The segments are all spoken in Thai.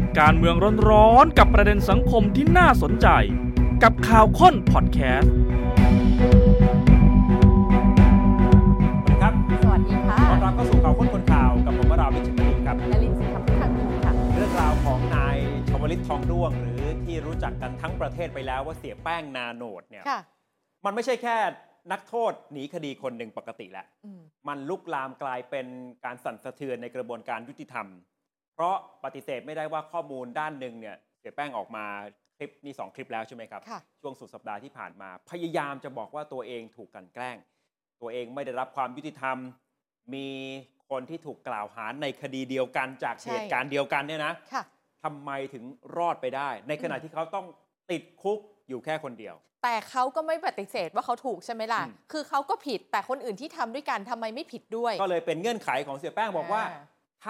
ติดการเมืองร้อนๆกับประเด็นสังคมที่น่าสนใจกับข่าวค้นพอดแคสต์ครับสวัสดีค่ะขอต้อนรับเข้าสู่ข่าวค้นคนข่าวกับผมวราวิชิตนินครับและลินสิทธิ์คำค่ะเรื่องราวของนายชวลิตทองด้วงหรือที่รู้จักกันทั้งประเทศไปแล้วว่าเสียแป้งนาโนดเนี่ยมันไม่ใช่แค่นักโทษหนีคดีคนหนึ่งปกติแล้วมันลุกลามกลายเป็นการสั่นสะเทือนในกระบวนการยุติธรรมเพราะปฏิเสธไม่ได้ว่าข้อมูลด้านหนึ่งเนี่ยเสียแป้งออกมาคลิปนี่2คลิปแล้วใช่ไหมครับช่วงสุดสัปดาห์ที่ผ่านมาพยายามจะบอกว่าตัวเองถูกกลั่นแกล้งตัวเองไม่ได้รับความยุติธรรมมีคนที่ถูกกล่าวหาในคดีเดียวกันจากเหตุการณ์เดียวกันเนี่ยนะทำไมถึงรอดไปได้ในขณะที่เขาต้องติดคุกอยู่แค่คนเดียวแต่เขาก็ไม่ปฏิเสธว่าเขาถูกใช่ไหมล่ะคือเขาก็ผิดแต่คนอื่นที่ทำด้วยกันทำไมไม่ผิดด้วยก็เลยเป็นเงื่อนไขของเสียแป้งบอกว่า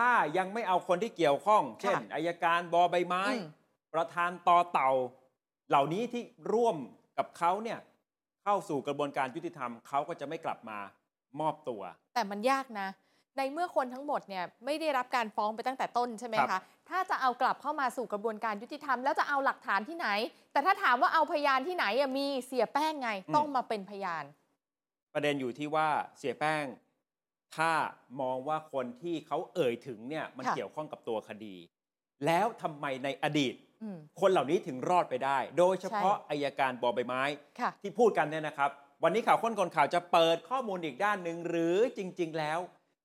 ถ้ายังไม่เอาคนที่เกี่ยวข้องเช่นอัยการบอใบไม้ประธานตอเต่าเหล่านี้ที่ร่วมกับเขาเนี่ยเข้าสู่กระบวนการยุติธรรมเขาก็จะไม่กลับมามอบตัวแต่มันยากนะในเมื่อคนทั้งหมดเนี่ยไม่ได้รับการฟ้องไปตั้งแต่ต้นใช่ไหมคะถ้าจะเอากลับเข้ามาสู่กระบวนการยุติธรรมแล้วจะเอาหลักฐานที่ไหนแต่ถ้าถามว่าเอาพยานที่ไหนมีเสียแป้งไงต้องมาเป็นพยานประเด็นอยู่ที่ว่าเสียแป้งถ้ามองว่าคนที่เขาเอ่ยถึงเนี่ยมันเกี่ยวข้องกับตัวคดีแล้วทำไมในอดีตคนเหล่านี้ถึงรอดไปได้โดยเฉพาะอัยการบอใบไม้ที่พูดกันเนี่ยนะครับวันนี้ข่าวค้นคนข่าวจะเปิดข้อมูลอีกด้านนึงหรือจริงๆแล้ว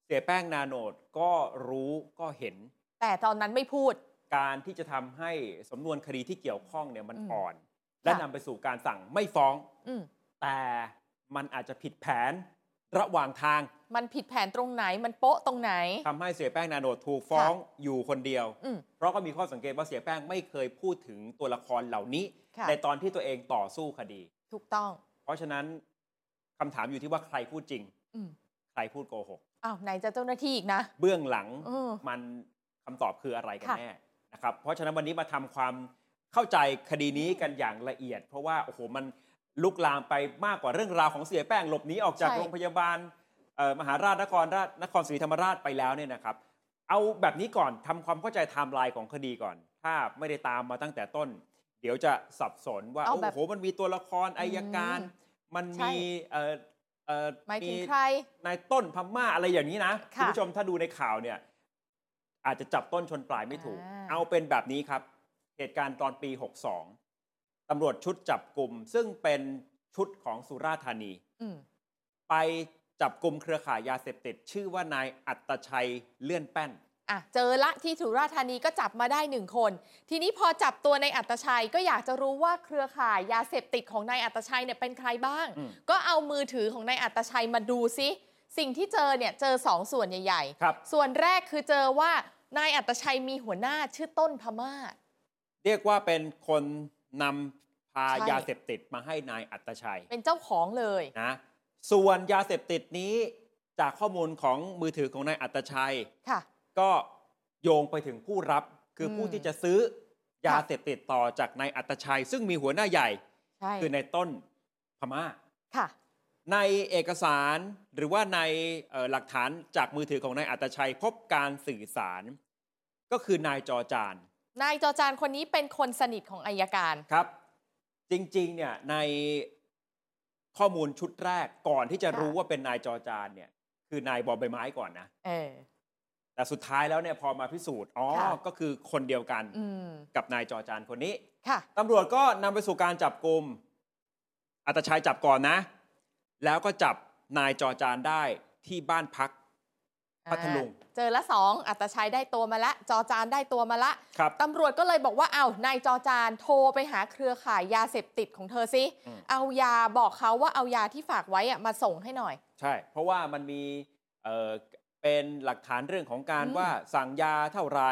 เสียแป้งนาโนดก็รู้ก็เห็นแต่ตอนนั้นไม่พูดการที่จะทำให้สำนวนคดีที่เกี่ยวข้องเนี่ยมันอ่อนและนำไปสู่การสั่งไม่ฟ้องแต่มันอาจจะผิดแผนระหว่างทางมันผิดแผนตรงไหนมันโป๊ะตรงไหนทำให้เสียแป้งนาโนดถูกฟ้องอยู่คนเดียวเพราะก็มีข้อสังเกตว่าเสียแป้งไม่เคยพูดถึงตัวละครเหล่านี้ในตอนที่ตัวเองต่อสู้คดีถูกต้องเพราะฉะนั้นคำถามอยู่ที่ว่าใครพูดจริงใครพูดโกหกอ้าวไหนจะเจ้าหน้าที่อีกนะเบื้องหลังมันคำตอบคืออะไรกันแน่นะครับเพราะฉะนั้นวันนี้มาทำความเข้าใจคดีนี้กันอย่างละเอียดเพราะว่าโอ้โหมันลุกลามไปมากกว่าเรื่องราวของเสียแป้งหลบหนีออกจากโรงพยาบาลมหาราชนครศรีธรรมราชไปแล้วเนี่ยนะครับเอาแบบนี้ก่อนทำความเข้าใจไทม์ไลน์ของคดีก่อนถ้าไม่ได้ตามมาตั้งแต่ต้นเดี๋ยวจะสับสนว่าโอ้โหมันมีตัวละครอัยการมันมีมีนายต้นพม่าอะไรอย่างนี้นะคุณผู้ชมถ้าดูในข่าวเนี่ยอาจจะจับต้นชนปลายไม่ถูกเอาเป็นแบบนี้ครับเหตุการณ์ตอนปี62ตำรวจชุดจับกลุ่มซึ่งเป็นชุดของสุราษฎร์ธานีไปจับกลุ่มเครือข่ายยาเสพติดชื่อว่านายอัตชัยเลื่อนแป้นอ่ะเจอละที่สุราษฎร์ธานีก็จับมาได้1คนทีนี้พอจับตัวนายอัตชัยก็อยากจะรู้ว่าเครือข่ายยาเสพติดของนายอัตชัยเนี่ยเป็นใครบ้างก็เอามือถือของนายอัตชัยมาดูซิสิ่งที่เจอเนี่ยเจอ2ส่วนใหญ่ๆส่วนแรกคือเจอว่านายอัตชัยมีหัวหน้าชื่อต้นพม่าเรียกว่าเป็นคนนำพายาเสพติดมาให้นายอัตชัยเป็นเจ้าของเลยนะส่วนยาเสพติดนี้จากข้อมูลของมือถือของนายอัตชัยก็โยงไปถึงผู้รับคือผู้ที่จะซื้อยาเสพติดต่อจากนายอัตชัยซึ่งมีหัวหน้าใหญ่คือนายต้นพม่าในเอกสารหรือว่าในหลักฐานจากมือถือของนายอัตชัยพบการสื่อสารก็คือนายจอจานคนนี้เป็นคนสนิทของอัยการครับจริงๆเนี่ยในข้อมูลชุดแรกก่อนที่จะรู้ว่าเป็นนายจอจานเนี่ยคือนายบอใบไม้ก่อนนะแต่สุดท้ายแล้วเนี่ยพอมาพิสูจน์อ๋อก็คือคนเดียวกันกับนายจอจานคนนี้ตำรวจก็นำไปสู่การจับกุมอัตชัยจับก่อนนะแล้วก็จับนายจอจานได้ที่บ้านพักพัทลุงเจอละ2อัตชัยได้ตัวมาละจอจานได้ตัวมาละตำรวจก็เลยบอกว่าเอานายจอจานโทรไปหาเครือข่ายยาเสพติดของเธอสิเอายาบอกเขาว่าเอายาที่ฝากไว้มาส่งให้หน่อยใช่เพราะว่ามันมีเป็นหลักฐานเรื่องของการว่าสั่งยาเท่าไหร่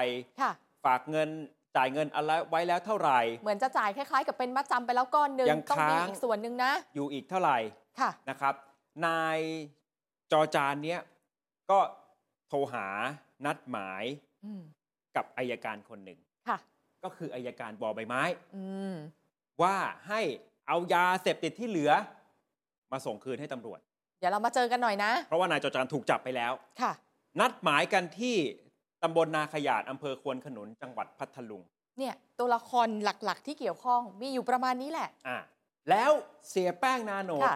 ฝากเงินจ่ายเงินอะไรไว้แล้วเท่าไหร่เหมือนจะจ่ายคล้ายๆกับเป็นมัดจำไปแล้วก้อนนึงต้องมีอีกส่วนนึงนะอยู่อีกเท่าไหร่นะครับนายจอจานเนี้ยก็โทรหานัดหมายกับอัยการคนหนึ่งก็คืออัยการบอใบไม้ว่าให้เอายาเสพติดที่เหลือมาส่งคืนให้ตำรวจเดี๋ยวเรามาเจอกันหน่อยนะเพราะว่านายจอจานถูกจับไปแล้วนัดหมายกันที่ ตำบลนาขยาดอำเภอควนขนุนจังหวัดพัทลุงเนี่ยตัวละครหลักๆที่เกี่ยวข้องมีอยู่ประมาณนี้แหละแล้วเสียแป้งนาโนต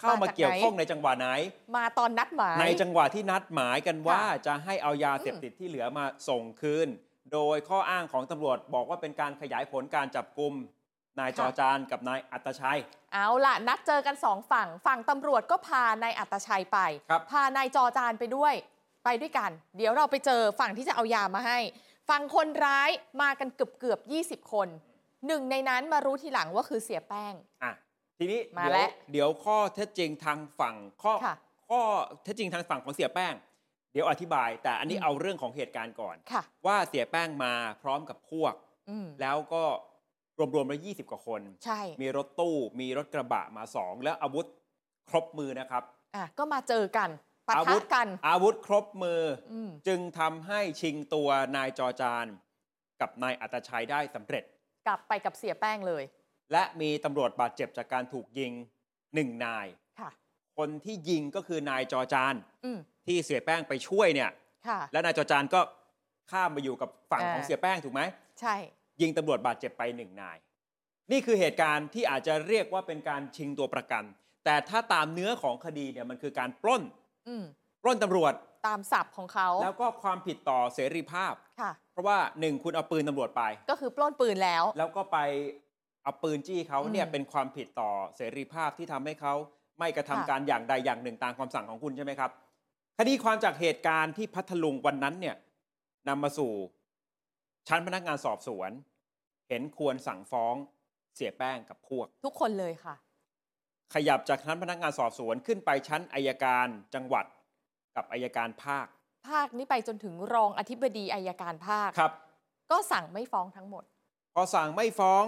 เข้ามาเกี่ยวข้องในจังหวะไหนมาตอนนัดหมายในจังหวะที่นัดหมายกันว่าจะให้เอายาเสพติดที่เหลือมาส่งคืนโดยข้ออ้างของตำรวจบอกว่าเป็นการขยายผลการจับกุมนายจอจานกับนายอัตชัยเอาล่ะนัดเจอกัน2ฝั่งตำรวจก็พานายอัตชัยไปพานายจอจานไปด้วยกันเดี๋ยวเราไปเจอฝั่งที่จะเอายามาให้ฝั่งคนร้ายมากันเกือบ20คนหนึ่งในนั้นมารู้ทีหลังว่าคือเสียแป้งทีนี้เดี๋ยวข้อเท็จจริงทางฝั่งข้อเท็จจริงทางฝั่งของเสียแป้งเดี๋ยวอธิบายแต่อันนี้เอาเรื่องของเหตุการณ์ก่อนว่าเสียแป้งมาพร้อมกับพวกแล้วก็รวมๆแล้ว20กว่าคนมีรถตู้มีรถกระบะมา2แล้วอาวุธครบมือนะครับก็มาเจอกันปะทะกันอาวุธครบมือจึงทำให้ชิงตัวนายจอจานกับนายอัตชัยได้สำเร็จกลับไปกับเสียแป้งเลยและมีตำรวจบาดเจ็บจากการถูกยิง1นายคนที่ยิงก็คือนายจอจานที่เสียแป้งไปช่วยเนี่ยและนายจอจานก็ข้ามไปอยู่กับฝั่งของเสียแป้งถูกไหมใช่ยิงตำรวจบาดเจ็บไป1นายนี่คือเหตุการณ์ที่อาจจะเรียกว่าเป็นการชิงตัวประกันแต่ถ้าตามเนื้อของคดีเนี่ยมันคือการปล้นตำรวจตามศัพท์ของเขาแล้วก็ความผิดต่อเสรีภาพเพราะว่า1คุณเอาปืนตำรวจไปก็คือปล้นปืนแล้วก็ไปเอาปืนจี้เขาเนี่ยเป็นความผิดต่อเสรีภาพที่ทำให้เขาไม่กระทำการอย่างใดอย่างหนึ่งตามคำสั่งของคุณใช่ไหมครับคดีความจากเหตุการณ์ที่พัทลุงวันนั้นเนี่ยนำมาสู่ชั้นพนักงานสอบสวนเห็นควรสั่งฟ้องเสียแป้งกับพวกทุกคนเลยค่ะขยับจากชั้นพนักงานสอบสวนขึ้นไปชั้นอัยการจังหวัดกับอัยการภาคนี้ไปจนถึงรองอธิบดีอัยการภาคครับก็สั่งไม่ฟ้องทั้งหมดพอสั่งไม่ฟ้อง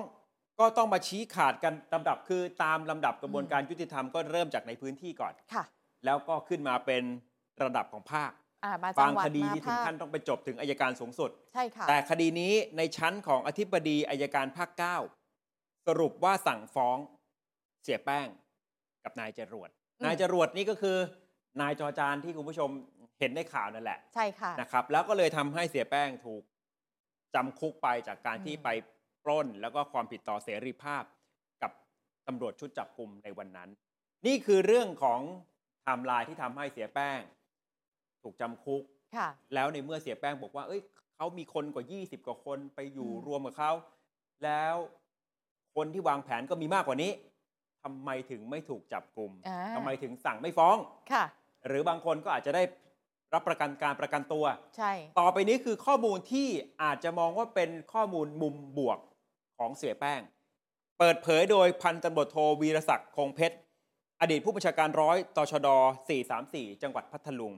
ก็ต้องมาชี้ขาดกันลำดับคือตามลำดับกระบวนการยุติธรรมก็เริ่มจากในพื้นที่ก่อนค่ะแล้วก็ขึ้นมาเป็นระดับของภาคบางคดีที่ถึงขั้นต้องไปจบถึงอัยการสูงสุดใช่ค่ะแต่คดีนี้ในชั้นของอธิบดีอัยการภาค9สรุปว่าสั่งฟ้องเสียแป้งกับนายจรวดนี่ก็คือนายจอจานที่คุณผู้ชมเห็นในข่าวนั่นแหละใช่ค่ะนะครับแล้วก็เลยทำให้เสียแป้งถูกจำคุกไปจากการที่ไปปล้นแล้วก็ความผิดต่อเสรีภาพกับตำรวจชุดจับกุมในวันนั้นนี่คือเรื่องของไทม์ไลน์ที่ทำให้เสียแป้งถูกจำคุกแล้วในเมื่อเสียแป้งบอกว่าเอ้ยเขามีคนกว่า20กว่าคนไปอยู่รวมกับเขาแล้วคนที่วางแผนก็มีมากกว่านี้ทำไมถึงไม่ถูกจับกลุ่มทำไมถึงสั่งไม่ฟ้องหรือบางคนก็อาจจะได้รับประกันการประกันตัวใช่ต่อไปนี้คือข้อมูลที่อาจจะมองว่าเป็นข้อมูลมุมบวกของเสียแป้งเปิดเผยโดยพันตำรวจโทวีรศักดิ์คงเพชรอดีตผู้บัญชาการร้อยตชด434จังหวัดพัทลุง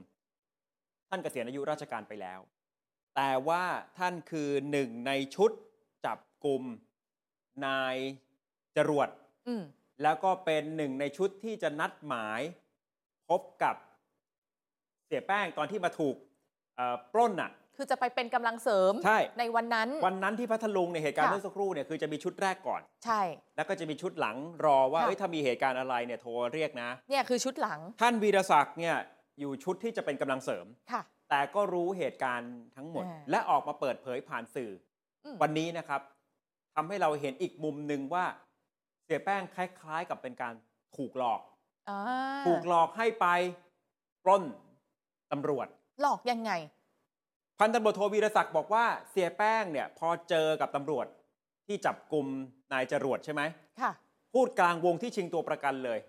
ท่านเกษียณอายุราชการไปแล้วแต่ว่าท่านคือหนึ่งในชุดจับกลุ่มนายจรวดแล้วก็เป็นหนึ่งในชุดที่จะนัดหมายพบกับเสียแป้งตอนที่มาถูกปล้นน่ะคือจะไปเป็นกำลังเสริมในวันนั้นที่พัทลุงในเหตุการณ์เมื่อสักครู่เนี่ยคือจะมีชุดแรกก่อนใช่แล้วก็จะมีชุดหลังรอว่าถ้ามีเหตุการณ์อะไรเนี่ยโทรเรียกนะเนี่ยคือชุดหลังท่านวีรศักดิ์เนี่ยอยู่ชุดที่จะเป็นกำลังเสริมค่ะแต่ก็รู้เหตุการณ์ทั้งหมดและออกมาเปิดเผยผ่านสื่อวันนี้นะครับทำให้เราเห็นอีกมุมนึงว่าเสียแป้งคล้ายๆกับเป็นการถูกหลอกให้ไปปล้นตำรวจหลอกยังไงพันตำรวจโทวีรศักดิ์บอกว่าเสียแป้งเนี่ยพอเจอกับตำรวจที่จับกลุ่มนายจรวดใช่ไหมค่ะพูดกลางวงที่ชิงตัวประกันเลย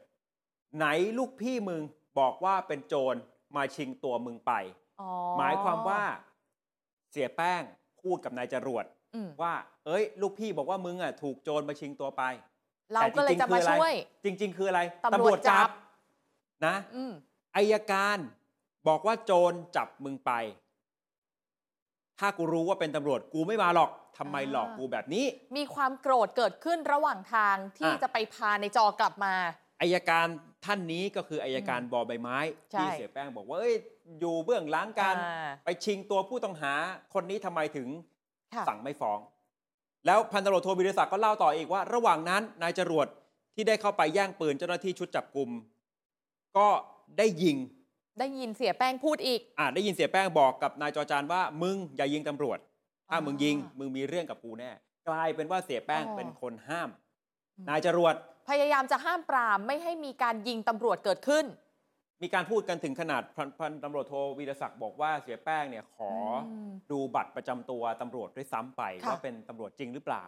ไหนลูกพี่มึงบอกว่าเป็นโจรมาชิงตัวมึงไปหมายความว่าเสียแป้งพูดกับนายจรวดว่าเอ้ยลูกพี่บอกว่ามึงอ่ะถูกโจรมาชิงตัวไปเราก็เลยจะมาช่วยจริงๆคืออะไรตำรวจจับนะอัยการบอกว่าโจรจับมึงไปถ้ากูรู้ว่าเป็นตำรวจกูไม่มาหรอกทำไมหลอกกูแบบนี้มีความโกรธเกิดขึ้นระหว่างทางที่จะไปพาในจอกลับมาอัยการท่านนี้ก็คืออัยการบอใบไม้ที่เสียแป้งบอกว่าอยู่เบื้องหลังการไปชิงตัวผู้ต้องหาคนนี้ทำไมถึงสั่งไม่ฟ้องแล้วพันตำรวจโทวิรศักดิ์ก็เล่าต่ออีกว่าระหว่างนั้นนายจรวดที่ได้เข้าไปแย่งปืนเจ้าหน้าที่ชุดจับกุมก็ได้ยิง ได้ยินเสียแป้งพูดอีกได้ยินเสียแป้งบอกกับนายจอจานว่ามึงอย่ายิงตำรวจถ้ามึงยิงมึงมีเรื่องกับกูแน่กลายเป็นว่าเสียแป้งเป็นคนห้ามนายจรวดพยายามจะห้ามปรามไม่ให้มีการยิงตำรวจเกิดขึ้นมีการพูดกันถึงขนาดพันตำรวจโทวีรศักดิ์บอกว่าเสียแป้งเนี่ยขอดูบัตรประจำตัวตำรวจด้วยซ้ำไปว่าเป็นตำรวจจริงหรือเปล่า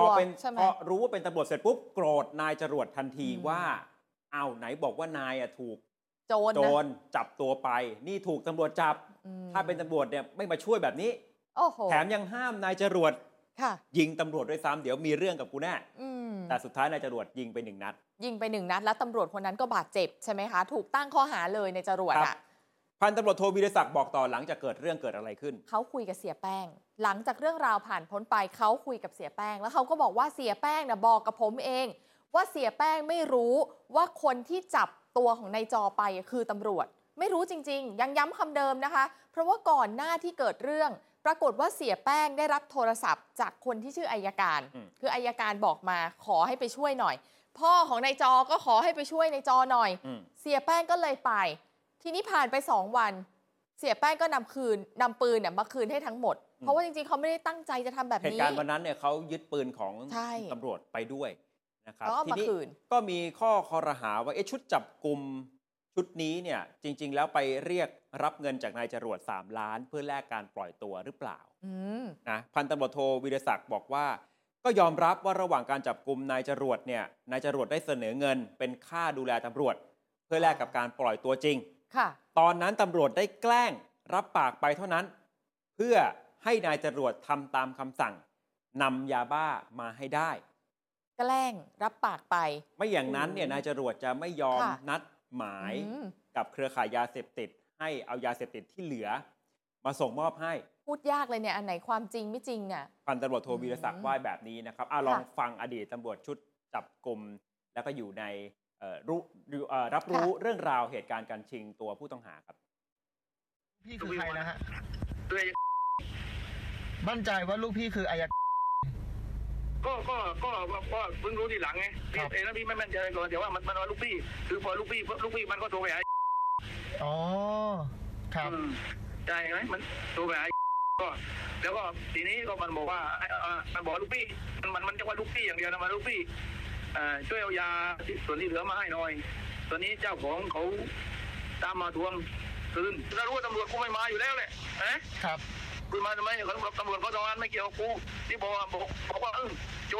พอเป็นพอรู้ว่าเป็นตำรวจเสร็จปุ๊บโกรธนายจรวดทันทีว่าเอาไหนบอกว่านายถูกโจรจับตัวไปนี่ถูกตำรวจจับถ้าเป็นตำรวจเนี่ยไม่มาช่วยแบบนี้แถมยังห้ามนายจรวดยิงตำรวจด้วยซ้ำเดี๋ยวมีเรื่องกับกูแน่แต่สุดท้ายนายจรวดยิงไป1 นัดแล้วตำรวจคนนั้นก็บาดเจ็บใช่ไหมคะถูกตั้งข้อหาเลยในจรวดอ่ะพันตำรวจโทวีรศักดิ์บอกต่อหลังจากเกิดเรื่องเกิดอะไรขึ้นเขาคุยกับเสียแป้งหลังจากเรื่องราวผ่านพ้นไปเขาคุยกับเสียแป้งแล้วเขาก็บอกว่าเสียแป้งนะบอกกับผมเองว่าเสียแป้งไม่รู้ว่าคนที่จับตัวของนายจอไปคือตำรวจไม่รู้จริงๆยังย้ำคำเดิมนะคะเพราะว่าก่อนหน้าที่เกิดเรื่องปรากฏว่าเสียแป้งได้รับโทรศัพท์จากคนที่ชื่ออัยการคืออัยการบอกมาขอให้ไปช่วยหน่อยพ่อของนายจอก็ขอให้ไปช่วยนายจอหน่อยเสียแป้งก็เลยไปทีนี้ผ่านไป2 วันเสียแป้งก็นำปืนมาคืนให้ทั้งหมดเพราะว่าจริงๆเขาไม่ได้ตั้งใจจะทำแบบนี้เหตุการณ์วันนั้นเนี่ยเขายึดปืนของตำรวจไปด้วยนะครับทีนี้ก็มีข้อคอรหาว่าชุดจับกุมชุดนี้เนี่ยจริงๆแล้วไปเรียกรับเงินจากนายจรวด3 ล้านเพื่อแลกการปล่อยตัวหรือเปล่านะพันตำรวจโทวีรศักดิ์บอกว่าก็ยอมรับว่าระหว่างการจับกุมนายจรวดเนี่ยนายจรวดได้เสนอเงินเป็นค่าดูแลตำรวจเพื่อแลกกับการปล่อยตัวจริงค่ะตอนนั้นตำรวจได้แกล้งรับปากไปเท่านั้นเพื่อให้นายจรวดทำตามคำสั่งนำยาบ้ามาให้ได้แกล้งรับปากไปไม่อย่างนั้นเนี่ยนายจรวดจะไม่ยอมนัดหมายกับเครือข่ายยาเสพติดให้เอายาเสพติดที่เหลือมาส่งมอบให้พูดยากเลยเนี่ยอันไหนความจริงไม่จริงเนี่ยพันตำรวจโทวีรศักดิ์ว่าแบบนี้นะครับลองฟังอดีตตำรวจชุดจับกุมแล้วก็อยู่ในรับรู้เรื่องราวเหตุการณ์การชิงตัวผู้ต้องหาครับพี่คือใครนะฮะมั่นใจว่าลูกพี่คืออัยการก็เพิ่งรู้ทีหลังไงพี่เองนะพี่ไม่มั่นใจก่อนแต่ว่ามันลูกพี่คือพอลูกพี่มันก็โทรไปหาอ๋อครับใช่ไหมมันโทรไปหาก็แล้วก็ทีนี้ก็มันบอกว่ามันบอกลูกพี่มันจะว่าลูกพี่อย่างเดียวนะมันลูกพี่ช่วยเอายาส่วนที่เหลือมาให้หน่อยตอนนี้เจ้าของเขาตามมาทวงคืนถ้ารู้ว่าตำรวจกูไม่มาอยู่แล้วแหละนะครับกูมาทำไมตำรวจเขาทำงานไม่เกี่ยวกับกูที่บอกว่าโ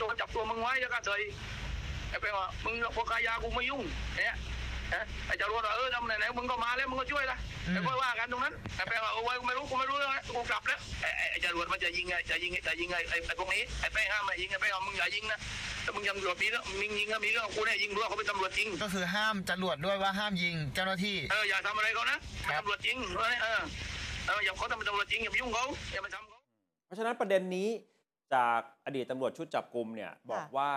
จรจับตัวมึงไว้แล้วก็เฉยไอ้ไปว่ามึงพวกขายยากูไม่ยุ่งเนี่ยไอ้เจ้ารถว่าทำไหนๆมึงก็มาแล้วมึงก็ช่วยละแต่ก็ว่ากันตรงนั้นไอ้แป้งว่าไว้กูไม่รู้แล้วกูกลับแล้วไอ้เจ้ารถมันจะยิงไงไอ้พวกนี้ไอ้แป้งห้ามไอ้ยิงไอ้แป้งว่ามึงอย่ายิงนะแต่มึงยังตำรวจมีแล้วมึงยิงก็มีเรื่องกูเนี่ยยิงด้วยเขาเป็นตำรวจจริงก็คือห้ามตำรวจด้วยว่าห้ามยิงเจ้าหน้าที่อย่าทำอะไรเขานะตำรวจจริงอย่าเขาทำเป็นตำรวจจริงอย่าไปยุ่งเขาอย่ามาทำเขาเพราะฉะนั้นประเด็นนี้จากอดีตตำรวจชุดจับกุมเนี่ยบอกว่า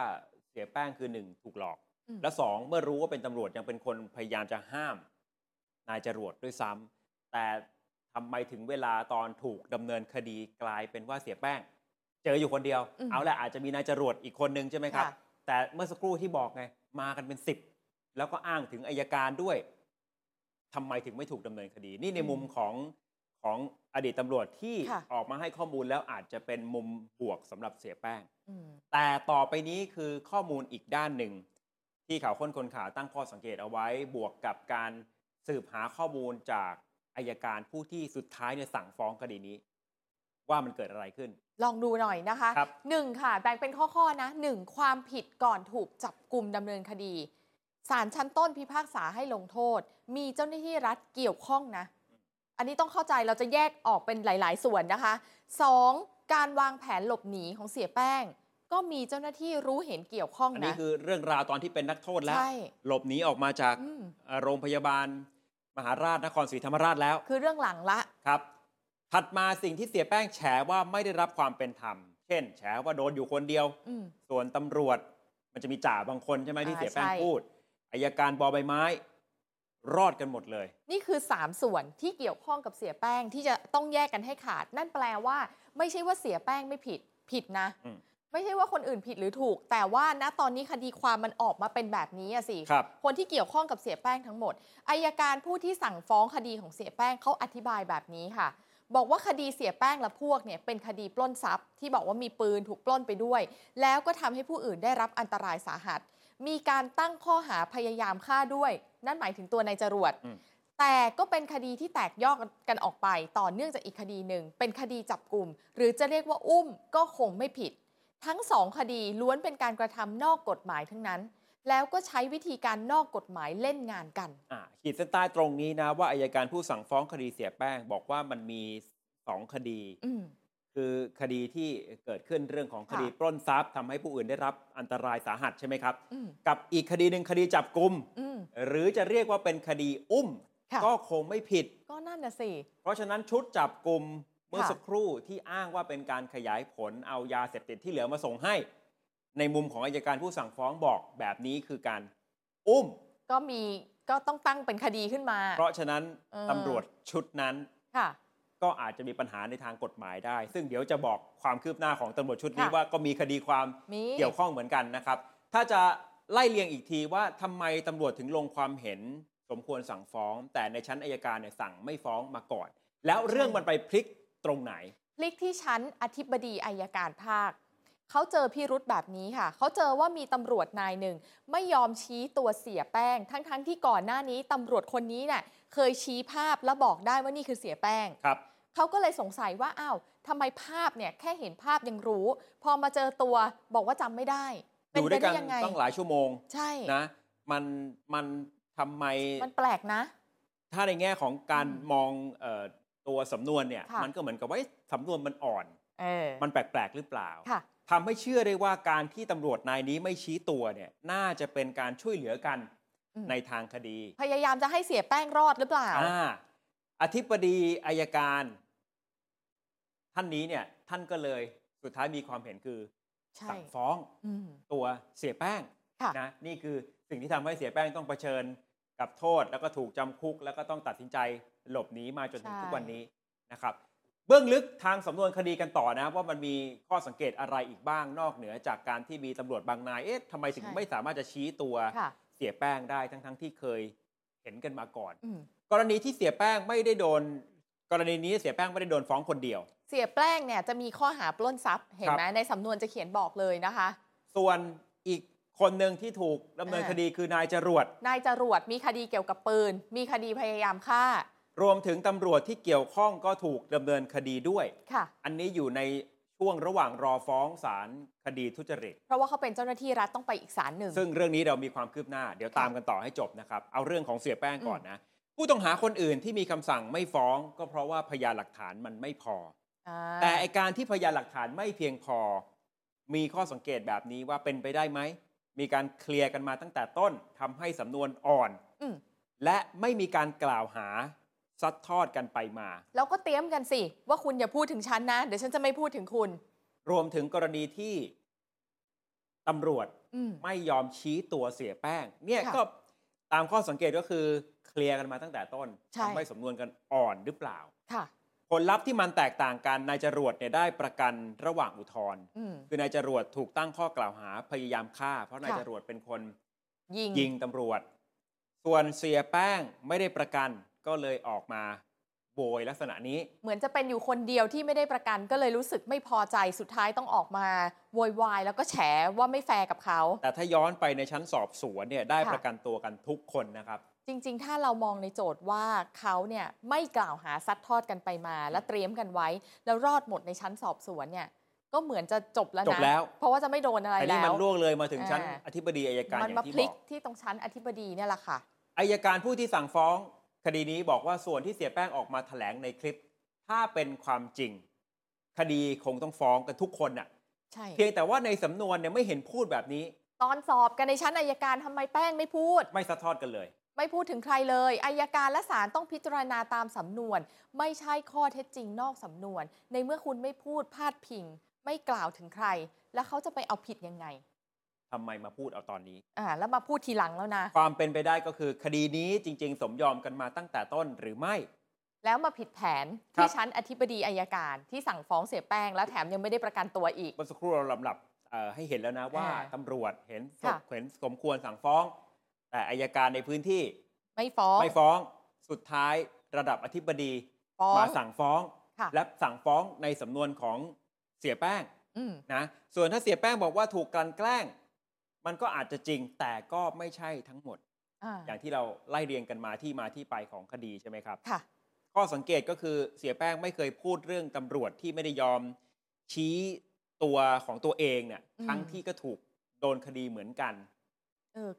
เสียแป้งคือ1ถูกหลอกและ2เมื่อรู้ว่าเป็นตำรวจยังเป็นคนพยายามจะห้ามนายจรวดด้วยซ้ำแต่ทำไมถึงเวลาตอนถูกดำเนินคดีกลายเป็นว่าเสียแป้งเจออยู่คนเดียวเอาแหละอาจจะมีนายจรวดอีกคนนึงใช่ไหมครับแต่เมื่อสักครู่ที่บอกไงมากันเป็น10แล้วก็อ้างถึงอัยการด้วยทำไมถึงไม่ถูกดำเนินคดีนี่ในมุมของอดีตตำรวจที่ออกมาให้ข้อมูลแล้วอาจจะเป็นมุมบวกสำหรับเสียแป้งแต่ต่อไปนี้คือข้อมูลอีกด้านหนึ่งที่ข่าวค้นคนข่าวตั้งข้อสังเกตเอาไว้บวกกับการสืบหาข้อมูลจากอัยการผู้ที่สุดท้ายเนี่ยสั่งฟ้องคดีนี้ว่ามันเกิดอะไรขึ้นลองดูหน่อยนะคะ1ค่ะแบ่งเป็นข้อๆนะ1ความผิดก่อนถูกจับกุมดำเนินคดีศาลชั้นต้นพิพากษาให้ลงโทษมีเจ้าหน้าที่รัฐเกี่ยวข้องนะอันนี้ต้องเข้าใจเราจะแยกออกเป็นหลายๆส่วนนะคะ2การวางแผนหลบหนีของเสียแป้งก็มีเจ้าหน้าที่รู้เห็นเกี่ยวข้องนะอันนี้คือเรื่องราวตอนที่เป็นนักโทษแล้วหลบหนีออกมาจากโรงพยาบาลมหาราชนครศรีธรรมราชแล้วคือเรื่องหลังละครับถัดมาสิ่งที่เสียแป้งแฉว่าไม่ได้รับความเป็นธรรมเช่นแฉว่าโดนอยู่คนเดียวส่วนตำรวจมันจะมีจ่าบางคนใช่ไหมที่เสียแป้งพูดอัยการบอใบไม้รอดกันหมดเลยนี่คือ3ส่วนที่เกี่ยวข้องกับเสียแป้งที่จะต้องแยกกันให้ขาดนั่นแปลว่าไม่ใช่ว่าเสียแป้งไม่ผิดนะ ไม่ใช่ว่าคนอื่นผิดหรือถูกแต่ว่าณตอนนี้คดีความมันออกมาเป็นแบบนี้อะสิ คนที่เกี่ยวข้องกับเสียแป้งทั้งหมดอัยการผู้ที่สั่งฟ้องคดีของเสียแป้งเขาอธิบายแบบนี้ค่ะบอกว่าคดีเสียแป้งและพวกเนี่ยเป็นคดีปล้นทรัพย์ที่บอกว่ามีปืนถูกปล้นไปด้วยแล้วก็ทำให้ผู้อื่นได้รับอันตรายสาหัสมีการตั้งข้อหาพยายามฆ่าด้วยนั่นหมายถึงตัวนายจรวดแต่ก็เป็นคดีที่แตกย่อกันออกไปต่อเนื่องจากอีกคดีหนึ่งเป็นคดีจับกลุ่มหรือจะเรียกว่าอุ้มก็คงไม่ผิดทั้งสองคดีล้วนเป็นการกระทำนอกกฎหมายทั้งนั้นแล้วก็ใช้วิธีการนอกกฎหมายเล่นงานกันขีดเส้นใต้ตรงนี้นะว่าอัยการผู้สั่งฟ้องคดีเสียแป้งบอกว่ามันมี2คดีคือคดีที่เกิดขึ้นเรื่องของคดีปล้นทรัพย์ทำให้ผู้อื่นได้รับอันตรายสาหัสใช่ไหมครับกับอีกคดีหนึ่งคดีจับกุมหรือจะเรียกว่าเป็นคดีอุ้มก็คงไม่ผิดก็นั่นน่ะสิเพราะฉะนั้นชุดจับกุมเมื่อสักครู่ที่อ้างว่าเป็นการขยายผลเอายาเสพติดที่เหลือมาส่งให้ในมุมของอัยการผู้สั่งฟ้องบอกแบบนี้คือการอุ้มก็ต้องตั้งเป็นคดีขึ้นมาเพราะฉะนั้นตำรวจชุดนั้นก็อาจจะมีปัญหาในทางกฎหมายได้ซึ่งเดี๋ยวจะบอกความคืบหน้าของตำรวจชุดนี้ว่าก็มีคดีความเกี่ยวข้องเหมือนกันนะครับถ้าจะไล่เลียงอีกทีว่าทำไมตำรวจถึงลงความเห็นสมควรสั่งฟ้องแต่ในชั้นอัยการเนี่ยสั่งไม่ฟ้องมาก่อนแล้วเรื่องมันไปพลิกตรงไหนพลิกที่ชั้นอธิบดีอัยการภาคเขาเจอพิรุธแบบนี้ค่ะเขาเจอว่ามีตำรวจนายหนึ่งไม่ยอมชี้ตัวเสียแป้งทั้งที่ก่อนหน้านี้ตำรวจคนนี้เนี่ยเคยชี้ภาพและบอกได้ว่านี่คือเสียแป้งครับเขาก็เลยสงสัยว่าอ้าวทำไมภาพเนี่ยแค่เห็นภาพยังรู้พอมาเจอตัวบอกว่าจำไม่ได้อยู่ด้วยกันต้องหลายชั่วโมงใช่นะมันทำไมมันแปลกนะถ้าในแง่ของการมองตัวสำนวนเนี่ยมันก็เหมือนกับว่าสำนวนมันอ่อนมันแปลกๆหรือเปล่าทำให้เชื่อได้ว่าการที่ตำรวจนายนี้ไม่ชี้ตัวเนี่ยน่าจะเป็นการช่วยเหลือกันในทางคดีพยายามจะให้เสียแป้งรอดหรือเปล่าอธิบดีอัยการท่านนี้เนี่ยท่านก็เลยสุดท้ายมีความเห็นคือสั่งฟ้องตัวเสียแป้งนะนี่คือสิ่งที่ทำให้เสียแป้งต้องเผชิญกับโทษแล้วก็ถูกจำคุกแล้วก็ต้องตัดสินใจหลบหนีมาจนถึงทุกวันนี้นะครับเบื้องลึกทางสำนวนคดีกันต่อนะว่ามันมีข้อสังเกตอะไรอีกบ้างนอกเหนือจากการที่มีตำรวจบางนายทำไมถึงไม่สามารถจะชี้ตัวเสียแป้งได้ทั้งที่เคยเห็นกันมาก่อนกรณีที่เสียแป้งไม่ได้โดนกรณีนี้เสียแป้งไม่ได้โดนฟ้องคนเดียวเสียแป้งเนี่ยจะมีข้อหาปล้นทรัพย์เห็นไหมในสำนวนจะเขียนบอกเลยนะคะส่วนอีกคนหนึ่งที่ถูกดำเนินคดีคือนายจรวดมีคดีเกี่ยวกับปืนมีคดีพยายามฆ่ารวมถึงตำรวจที่เกี่ยวข้องก็ถูกดำเนินคดีด้วยอันนี้อยู่ในช่วงระหว่างรอฟ้องศาลคดีทุจริตเพราะว่าเขาเป็นเจ้าหน้าที่รัฐต้องไปอีกศาลหนึ่งซึ่งเรื่องนี้เรามีความคืบหน้าเดี๋ยวตามกันต่อให้จบนะครับเอาเรื่องของเสียแป้งก่อนนะผู้ต้องหาคนอื่นที่มีคำสั่งไม่ฟ้องก็เพราะว่าพยานหลักฐานมันไม่พอแต่ไอ้การที่พยานหลักฐานไม่เพียงพอมีข้อสังเกตแบบนี้ว่าเป็นไปได้ไหมมีการเคลียร์กันมาตั้งแต่ต้นทำให้สำนวนอ่อนและไม่มีการกล่าวหาซัดทอดกันไปมาแล้วก็เตรียมกันสิว่าคุณอย่าพูดถึงฉันนะเดี๋ยวฉันจะไม่พูดถึงคุณรวมถึงกรณีที่ตำรวจไม่ยอมชี้ตัวเสียแป้งเนี่ยก็ตามข้อสังเกตก็คือเคลียร์กันมาตั้งแต่ต้นทำให้สำนวนกันอ่อนหรือเปล่าผลลัพธ์ที่มันแตกต่างกันนายจรวดเนี่ยได้ประกันระหว่างอุทธรณ์คือนายจรวดถูกตั้งข้อกล่าวหาพยายามฆ่าเพราะนายจรวดเป็นคนยิงตำรวจส่วนเสียแป้งไม่ได้ประกันก็เลยออกมาโวยลักษณะนี้เหมือนจะเป็นอยู่คนเดียวที่ไม่ได้ประกันก็เลยรู้สึกไม่พอใจสุดท้ายต้องออกมาโวยวายแล้วก็แฉว่าไม่แฟร์กับเขาแต่ถ้าย้อนไปในชั้นสอบสวนเนี่ยได้ประกันตัวกันทุกคนนะครับจริงๆถ้าเรามองในโจทย์ว่าเขาเนี่ยไม่กล่าวหาซัดทอดกันไปมาและเตรียมกันไว้แล้วรอดหมดในชั้นสอบสวนเนี่ยก็เหมือนจะจบแล้วนะเพราะว่าจะไม่โดนอะไรแล้วอันนี้มันล่วงเลยมาถึงชั้นอธิบดีอัยการอย่างที่บอกมันมาพลิกที่ตรงชั้นอธิบดีเนี่ยแหละค่ะอัยการผู้ที่สั่งฟ้องคดีนี้บอกว่าส่วนที่เสียแป้งออกมาแถลงในคลิปถ้าเป็นความจริงคดีคงต้องฟ้องกันทุกคนน่ะใช่เพียงแต่ว่าในสำนวนเนี่ยไม่เห็นพูดแบบนี้ตอนสอบกันในชั้นอัยการทำไมแป้งไม่พูดไม่ซัดทอดกันเลยไม่พูดถึงใครเลยอัยการและศาลต้องพิจารณาตามสำนวนไม่ใช่ข้อเท็จจริงนอกสำนวนในเมื่อคุณไม่พูดพาดพิงไม่กล่าวถึงใครแล้วเขาจะไปเอาผิดยังไงทำไมมาพูดเอาตอนนี้แล้วมาพูดทีหลังแล้วนะความเป็นไปได้ก็คือคดีนี้จริงๆสมยอมกันมาตั้งแต่ต้นหรือไม่แล้วมาผิดแผนที่ชั้นอธิบดีอัยการที่สั่งฟ้องเสียแป้งแล้วแถมยังไม่ได้ประกันตัวอีกเมื่อสักครู่เราลำดับ ให้เห็นแล้วนะว่าตำรวจเห็นสมควรสั่งฟ้องแต่อัยการในพื้นที่ไม่ฟ้องสุดท้ายระดับอธิบดีมาสั่งฟ้องและสั่งฟ้องในสำนวนของเสียแป้งนะส่วนถ้าเสียแป้งบอกว่าถูกกลั่นแกล้งมันก็อาจจะจริงแต่ก็ไม่ใช่ทั้งหมด อย่างที่เราไล่เรียงกันมาที่มาที่ไปของคดีใช่ไหมครับข้อสังเกตก็คือเสียแป้งไม่เคยพูดเรื่องตำรวจที่ไม่ได้ยอมชี้ตัวของตัวเองเนี่ยทั้งที่ก็ถูกโดนคดีเหมือนกัน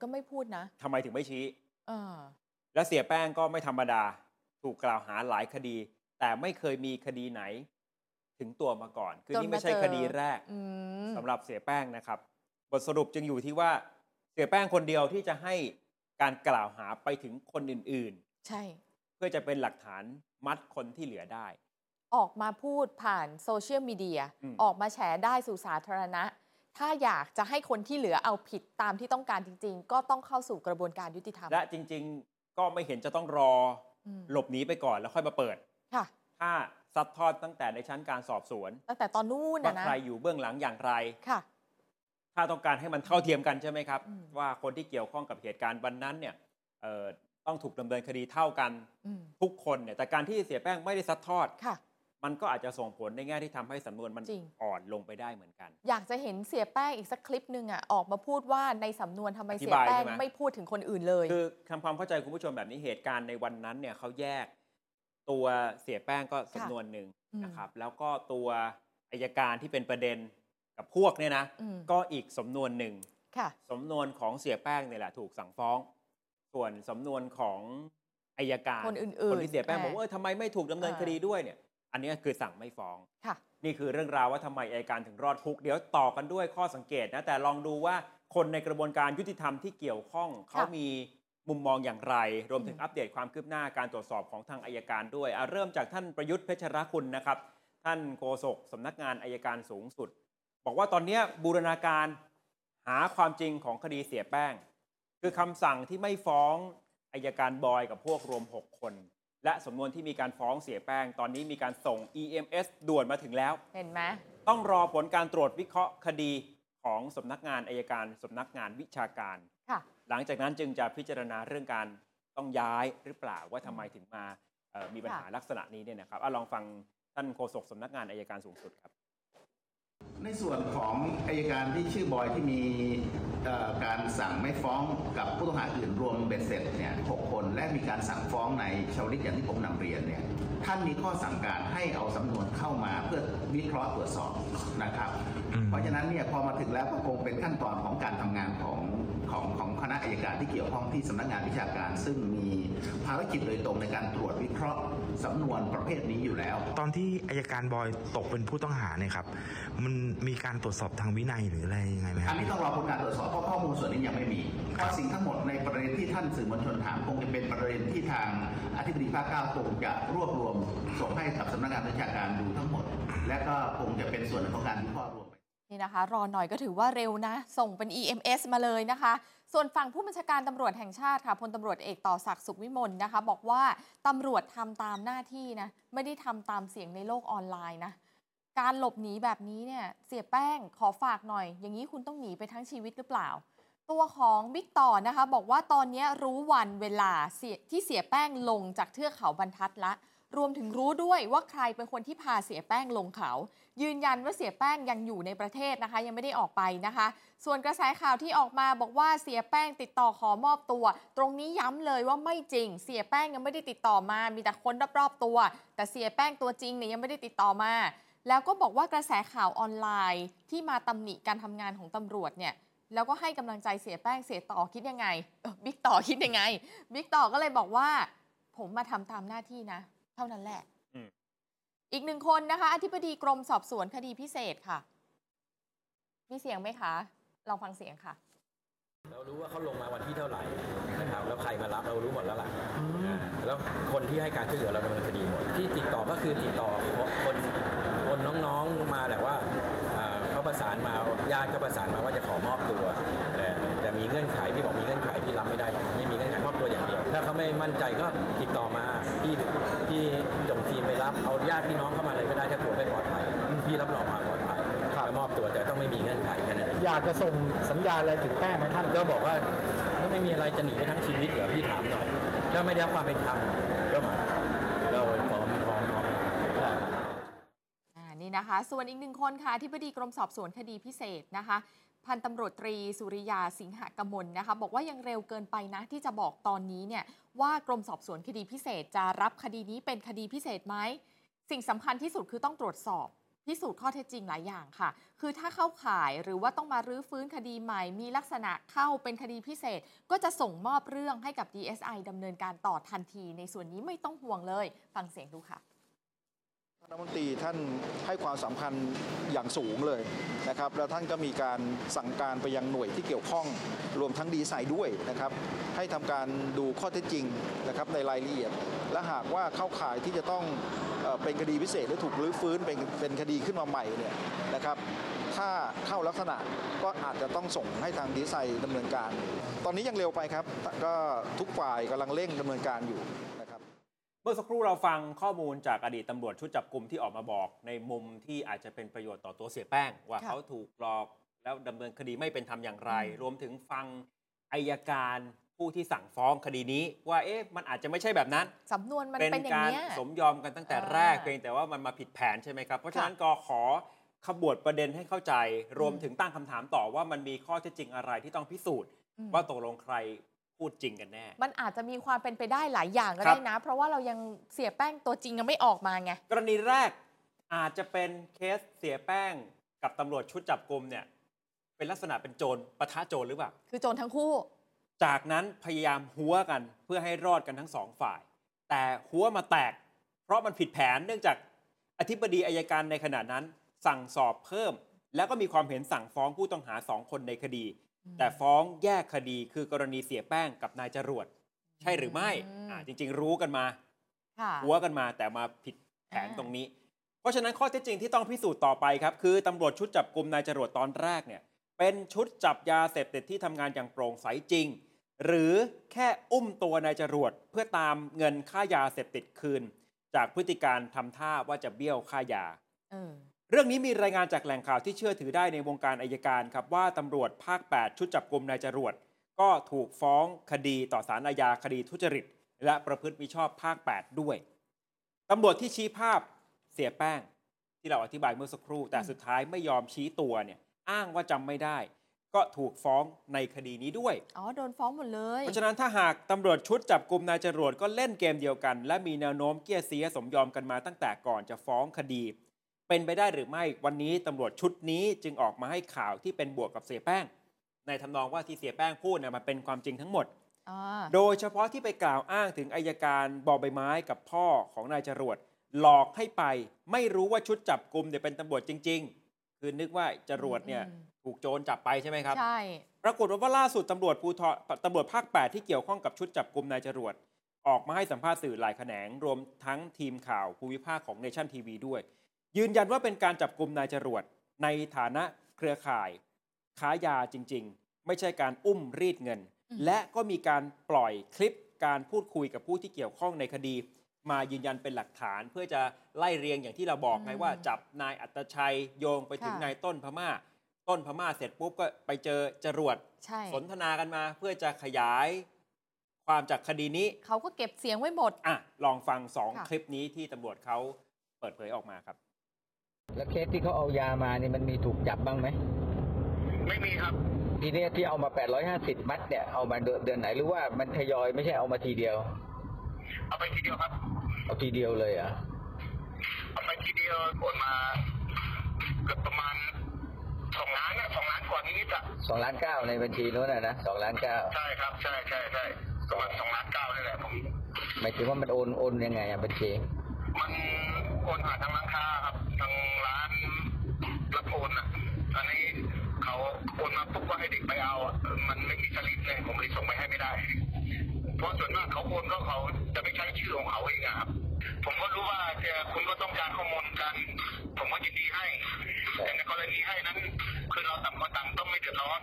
ก็ไม่พูดนะทำไมถึงไม่ชี้และเสียแป้งก็ไม่ธรรมดาถูกกล่าวหาหลายคดีแต่ไม่เคยมีคดีไหนถึงตัวมาก่อนคือนี่ไม่ใช่คดีแรกสำหรับเสียแป้งนะครับบทสรุปจึงอยู่ที่ว่าเสียแป้งคนเดียวที่จะให้การกล่าวหาไปถึงคนอื่นๆใช่เพื่อจะเป็นหลักฐานมัดคนที่เหลือได้ออกมาพูดผ่านโซเชียลมีเดียออกมาแฉได้สู่สาธารณะถ้าอยากจะให้คนที่เหลือเอาผิดตามที่ต้องการจริงๆก็ต้องเข้าสู่กระบวนการยุติธรรมและจริงๆก็ไม่เห็นจะต้องรอหลบหนีไปก่อนแล้วค่อยมาเปิดถ้าซัดทอดตั้งแต่ในชั้นการสอบสวนตั้งแต่ตอนนู้นนะว่าใครอยู่เบื้องหลังอย่างไรถ้าต้องการให้มันเท่าเทียมกันใช่ไหมครับว่าคนที่เกี่ยวข้องกับเหตุการณ์วันนั้นเนี่ยต้องถูกดำเนินคดีเท่ากันทุกคนเนี่ยแต่การที่เสียแป้งไม่ได้ซัดทอดมันก็อาจจะส่งผลในแง่ที่ทำให้สำนวนมันอ่อนลงไปได้เหมือนกันอยากจะเห็นเสียแป้งอีกสักคลิปนึงออกมาพูดว่าในสำนวนทำไมเสียแป้งไม่พูดถึงคนอื่นเลยคือทำความเข้าใจคุณผู้ชมแบบนี้เหตุการณ์ในวันนั้นเนี่ยเขาแยกตัวเสียแป้งก็สำนวนหนึ่งนะครับแล้วก็ตัวอัยการที่เป็นประเด็นกับพวกเนี่ยนะก็อีกสำนวนหนึ่งสำนวนของเสียแป้งเนี่ยแหละถูกสั่งฟ้องส่วนสำนวนของอัยการคนที่เสียแป้งบอกว่าทำไมไม่ถูกดำเนินคดีด้วยเนี่ยอันนี้คือสั่งไม่ฟ้องนี่คือเรื่องราวว่าทำไมอัยการถึงรอดคุกเดี๋ยวต่อกันด้วยข้อสังเกตนะแต่ลองดูว่าคนในกระบวนการยุติธรรมที่เกี่ยวข้องเขามีมุมมองอย่างไรรวมถึงอัปเดตความคืบหน้าการตรวจสอบของทางอัยการด้วยเริ่มจากท่านประยุทธ์เพชรคุณนะครับท่านโฆษกสำนักงานอัยการสูงสุดบอกว่าตอนนี้บูรณาการหาความจริงของคดีเสียแป้งคือคำสั่งที่ไม่ฟ้องอัยการบอยกับพวกรวม6คนและสำนวนที่มีการฟ้องเสียแป้งตอนนี้มีการส่ง EMS ด่วนมาถึงแล้วเห็นไหมต้องรอผลการตรวจวิเคราะห์คดีของสำนักงานอัยการสำนักงานวิชาการหลังจากนั้นจึงจะพิจารณาเรื่องการต้องย้ายหรือเปล่าว่าทำไมถึงมามีปัญหาลักษณะนี้เนี่ยนะครับลองฟังท่านโฆษกสำนักงานอัยการสูงสุดครับในส่วนของอัยการที่ชื่อบอยที่มีการสั่งไม่ฟ้องกับผู้ต้องหาอื่นรวมเบ็ดเสร็จเนี่ย6คนและมีการสั่งฟ้องในชาวลิตอย่างที่ผมนำเรียนเนี่ยท่านมีข้อสั่งการให้เอาสำนวนเข้ามาเพื่อวิเคราะห์ตรวจสอบนะครับเพราะฉะนั้นเนี่ยพอมาถึงแล้วก็คงเป็นขั้นตอนของการทำงานของคณะอัยการที่เกี่ยวข้องที่สำนักงานวิชาการซึ่งมีภารกิจโดยตรงในการตรวจวิเคราะห์สำนวนประเภทนี้อยู่แล้วตอนที่อัยการบอยตกเป็นผู้ต้องหาเนี่ยครับมันมีการตรวจสอบทางวินัยหรืออะไรยังไงไหมครับอันนี้ต้องรอผลการตรวจสอบเพราะข้อมูลส่วนนี้ยังไม่มีเพราะสิ่งทั้งหมดในประเด็นที่ท่านสื่อมวลชนถามคงจะเป็นประเด็นที่ทางอธิบดีภาค 9 คงจะรวบรวมส่งให้กับสำนักงานวิชาการดูทั้งหมดและก็คงจะเป็นส่วนของการวิเคราะห์รวมนี่นะคะรอหน่อยก็ถือว่าเร็วนะส่งเป็น EMS มาเลยนะคะส่วนฝั่งผู้บัญชาการตำรวจแห่งชาติค่ะพลตำรวจเอกต่อศักดิ์สุขวิมลนะคะบอกว่าตำรวจทำตามหน้าที่นะไม่ได้ทำตามเสียงในโลกออนไลน์นะการหลบหนีแบบนี้เนี่ยเสียแป้งขอฝากหน่อยอย่างนี้คุณต้องหนีไปทั้งชีวิตหรือเปล่าตัวของบิ๊กต่อนะคะบอกว่าตอนนี้รู้วันเวลาที่เสียแป้งลงจากเทือกเขาบรรทัดละรวมถึงรู้ด้วยว่าใครเป็นคนที่พาเสียแป้งลงเขายืนยันว่าเสียแป้งยังอยู่ในประเทศนะคะยังไม่ได้ออกไปนะคะส่วนกระแสข่าวที่ออกมาบอกว่าเสียแป้งติดต่อขอมอบตัวตรงนี้ย้ำเลยว่าไม่จริงเสียแป้งยังไม่ได้ติดต่อมามีแต่คนรอบๆตัวแต่เสียแป้งตัวจริงเนี่ยยังไม่ได้ติดต่อมาแล้วก็บอกว่ากระแสข่าวออนไลน์ที่มาตำหนิการทำงานของตำรวจเนี่ยแล้วก็ให้กำลังใจเสียแป้งเสียต่อคิดยังไงบิ๊กต่อคิดยังไงบิ๊กต่อก็เลยบอกว่าผมมาทำตามหน้าที่นะเท่านั้นแหละอีกหนึ่งคนนะคะอธิบดีกรมสอบสวนคดีพิเศษค่ะมีเสียงไหมคะลองฟังเสียงค่ะเรารู้ว่าเขาลงมาวันที่เท่าไหร่นะครับแล้วใครมารับเรารู้หมดแล้วล่ะแล้วคนที่ให้การช่วยเหลือเราดำเนินคดีหมดที่ติดต่อก็คือติดต่อคนน้องๆมาแต่ว่าเขาประสานมาญาติก็ประสานมาว่าจะขอมอบตัวแต่มีเงื่อนไขที่บอกมีเงื่อนไขที่รับไม่ได้ไม่มีเงื่อนไขมอบตัวอย่างเดียวถ้าเขาไม่มั่นใจก็ติดต่อมาที่จงทีมไปรับเอาญาติพี่น้องเข้ามาเลยก็ได้ถ้ากลัวไม่ปลอดภัยพี่รับรองความปลอดภัยมอบ ตัวแต่ต้องไม่มีเงื่อนไขแค่นั้นอยากจะส่งสัญญาณอะไรถึงแป้งไหมท่านก็บอกว่าไม่มีอะไรจะหนีไปทั้งชีวิตเหรอพี่ถามหน่อยถ้าไม่ได้ความเป็นธรรมก็มาเราฟ้องนี่นะคะส่วนอีกหนึ่งคนค่ะที่อธิบดีกรมสอบสวนคดีพิเศษนะคะพันตำรวจตรีสุริยาสิงหกมลนะคะบอกว่ายังเร็วเกินไปนะที่จะบอกตอนนี้เนี่ยว่ากรมสอบสวนคดีพิเศษจะรับคดีนี้เป็นคดีพิเศษไหมสิ่งสำคัญที่สุดคือต้องตรวจสอบพิสูจน์ข้อเท็จจริงหลายอย่างค่ะคือถ้าเข้าข่ายหรือว่าต้องมารื้อฟื้นคดีใหม่มีลักษณะเข้าเป็นคดีพิเศษก็จะส่งมอบเรื่องให้กับ DSI ดำเนินการต่อทันทีในส่วนนี้ไม่ต้องห่วงเลยฟังเสียงดูค่ะรัฐมนตรีท่านให้ความสำคัญอย่างสูงเลยนะครับแล้วท่านก็มีการสั่งการไปยังหน่วยที่เกี่ยวข้องรวมทั้งดีไซน์ด้วยนะครับให้ทำการดูข้อเท็จจริงนะครับในรายละเอียดและหากว่าเข้าข่ายที่จะต้องเป็นคดีพิเศษหรือถูกรื้อฟื้นเป็นคดีขึ้นมาใหม่เนี่ยนะครับถ้าเข้าลักษณะก็อาจจะต้องส่งให้ทางดีไซน์ดำเนินการตอนนี้ยังเร็วไปครับก็ทุกฝ่ายกำลังเร่งดำเนินการอยู่เมื่อสักครู่เราฟังข้อมูลจากอดีตตำรวจชุดจับกุมที่ออกมาบอกในมุมที่อาจจะเป็นประโยชน์ต่อตัวเสียแป้งว่าเขาถูกหลอกแล้วดำเนินคดีไม่เป็นธรรมอย่างไรรวมถึงฟังอัยการผู้ที่สั่งฟ้องคดีนี้ว่าเอ๊ะมันอาจจะไม่ใช่แบบนั้นสำนวนมันเป็นการสมยอมกันตั้งแต่แรกเพียงแต่ว่ามันมาผิดแผนใช่ไหมครับเพราะฉะนั้นก็ขอขบวดประเด็นให้เข้าใจรวมถึงตั้งคำถามต่อว่ามันมีข้อเท็จจริงอะไรที่ต้องพิสูจน์ว่าตกลงใครพูดจริงกันแน่มันอาจจะมีความเป็นไปได้หลายอย่างก็ได้นะเพราะว่าเรายังเสียแป้งตัวจริงยังไม่ออกมาไงกรณีแรกอาจจะเป็นเคสเสียแป้งกับตำรวจชุดจับกุมเนี่ยเป็นลักษณะเป็นโจรปะทะโจรหรือเปล่าคือโจรทั้งคู่จากนั้นพยายามหัวกันเพื่อให้รอดกันทั้งสองฝ่ายแต่หัวมาแตกเพราะมันผิดแผนเนื่องจากอธิบดีอัยการในขณะนั้นสั่งสอบเพิ่มแล้วก็มีความเห็นสั่งฟ้องผู้ต้องหาสองคนในคดีแต่ฟ้องแยกคดีคือกรณีเสียแป้งกับนายจรวดใช่หรือไม่จริงๆรู้กันมาหัวกันมาแต่มาผิดแผนตรงนี้เพราะฉะนั้นข้อเท็จจริงที่ต้องพิสูจน์ต่อไปครับคือตำรวจชุดจับกุมนายจรวดตอนแรกเนี่ยเป็นชุดจับยาเสพติดที่ทำงานอย่างโปร่งใสจริงหรือแค่อุ้มตัวนายจรวดเพื่อตามเงินค่ายาเสพติดคืนจากพฤติการทำท่าว่าจะเบี้ยวค่ายาเรื่องนี้มีรายงานจากแหล่งข่าวที่เชื่อถือได้ในวงการอัยการครับว่าตำรวจภาค 8 ชุดจับกุมนายจรวดก็ถูกฟ้องคดีต่อศาลอาญาคดีทุจริตและประพฤติมิชอบภาค 8 ด้วยตำรวจที่ชี้ภาพเสียแป้งที่เราอธิบายเมื่อสักครู่แต่สุดท้ายไม่ยอมชี้ตัวเนี่ยอ้างว่าจำไม่ได้ก็ถูกฟ้องในคดีนี้ด้วยโดนฟ้องหมดเลยเพราะฉะนั้นถ้าหากตำรวจชุดจับกุมนายจรวดก็เล่นเกมเดียวกันและมีแนวโน้มเกี้ยเสียสมยอมกันมาตั้งแต่ก่อนจะฟ้องคดีเป็นไปได้หรือไม่วันนี้ตำรวจชุดนี้จึงออกมาให้ข่าวที่เป็นบวกกับเสียแป้งในทำนองว่าที่เสียแป้งพูดมันเป็นความจริงทั้งหมดโดยเฉพาะที่ไปกล่าวอ้างถึงอัยการบอใบไม้กับพ่อของนายจรวดหลอกให้ไปไม่รู้ว่าชุดจับกุมเนี่ยเป็นตำรวจจริงๆคือนึกว่าจรวดเนี่ยถูกโจรจับไปใช่ไหมครับใช่ปรากฏว่าล่าสุดตำรวจภาค 8 ที่เกี่ยวข้องกับชุดจับกุมนายจรวดออกมาให้สัมภาษณ์สื่อหลายแขนงรวมทั้งทีมข่าวภูมิภาคของเนชั่นทีวีด้วยยืนยันว่าเป็นการจับกุมนายจรวดในฐานะเครือข่ายค้ายาจริงๆไม่ใช่การอุ้มรีดเงินและก็มีการปล่อยคลิปการพูดคุยกับผู้ที่เกี่ยวข้องในคดีมายืนยันเป็นหลักฐานเพื่อจะไล่เรียงอย่างที่เราบอกไงว่าจับนายอัตชัยโยงไปถึงนายต้นพม่าเสร็จปุ๊บก็ไปเจอจรวดสนทนากันมาเพื่อจะขยายความจากคดีนี้เขาก็เก็บเสียงไว้หมดลองฟัง2 คลิปนี้ที่ตำรวจเขาเปิดเผยออกมาครับแล้วเคสที่เขาเอายามาเนี่ยมันมีถูกจับบ้างไหมไม่มีครับทีนี้ที่เอามา850มัดเนี่ยเอามาเดือนไหนหรือว่ามันทยอยไม่ใช่เอามาทีเดียวเอาไปทีเดียวครับเอาทีเดียวเลยอ่ะเอาไปทีเดียวโอนมาเกือบประมาณ2 ล้านนะ2 ล้านกว่านี้จ้ะ2.9 ล้านในบัญชีนู้นนะ2.9 ล้านใช่ครับใช่ประมาณ2.9 ล้านนี่แหละผมหมายถึงว่ามันโอนยังไงอ่ะบัญชีมันโอนผ่านทางร้านค้าครับทางร้านรับโอนอันนี้เขาโอนมาปุ๊บว่าให้เด็กไปเอามันไม่มีสลิปเลยผมเลยส่งไปให้ไม่ได้เพราะส่วนมากเขาโอนก็เขาจะไม่ใช้ชื่อของเขาเองครับผมก็รู้ว่าคุณก็ต้องการข้อมูลกันผมก็ยินดีให้แต่ในกรณีให้นั้นคือเราต่างคนต่างต้องไม่เดือดร้อน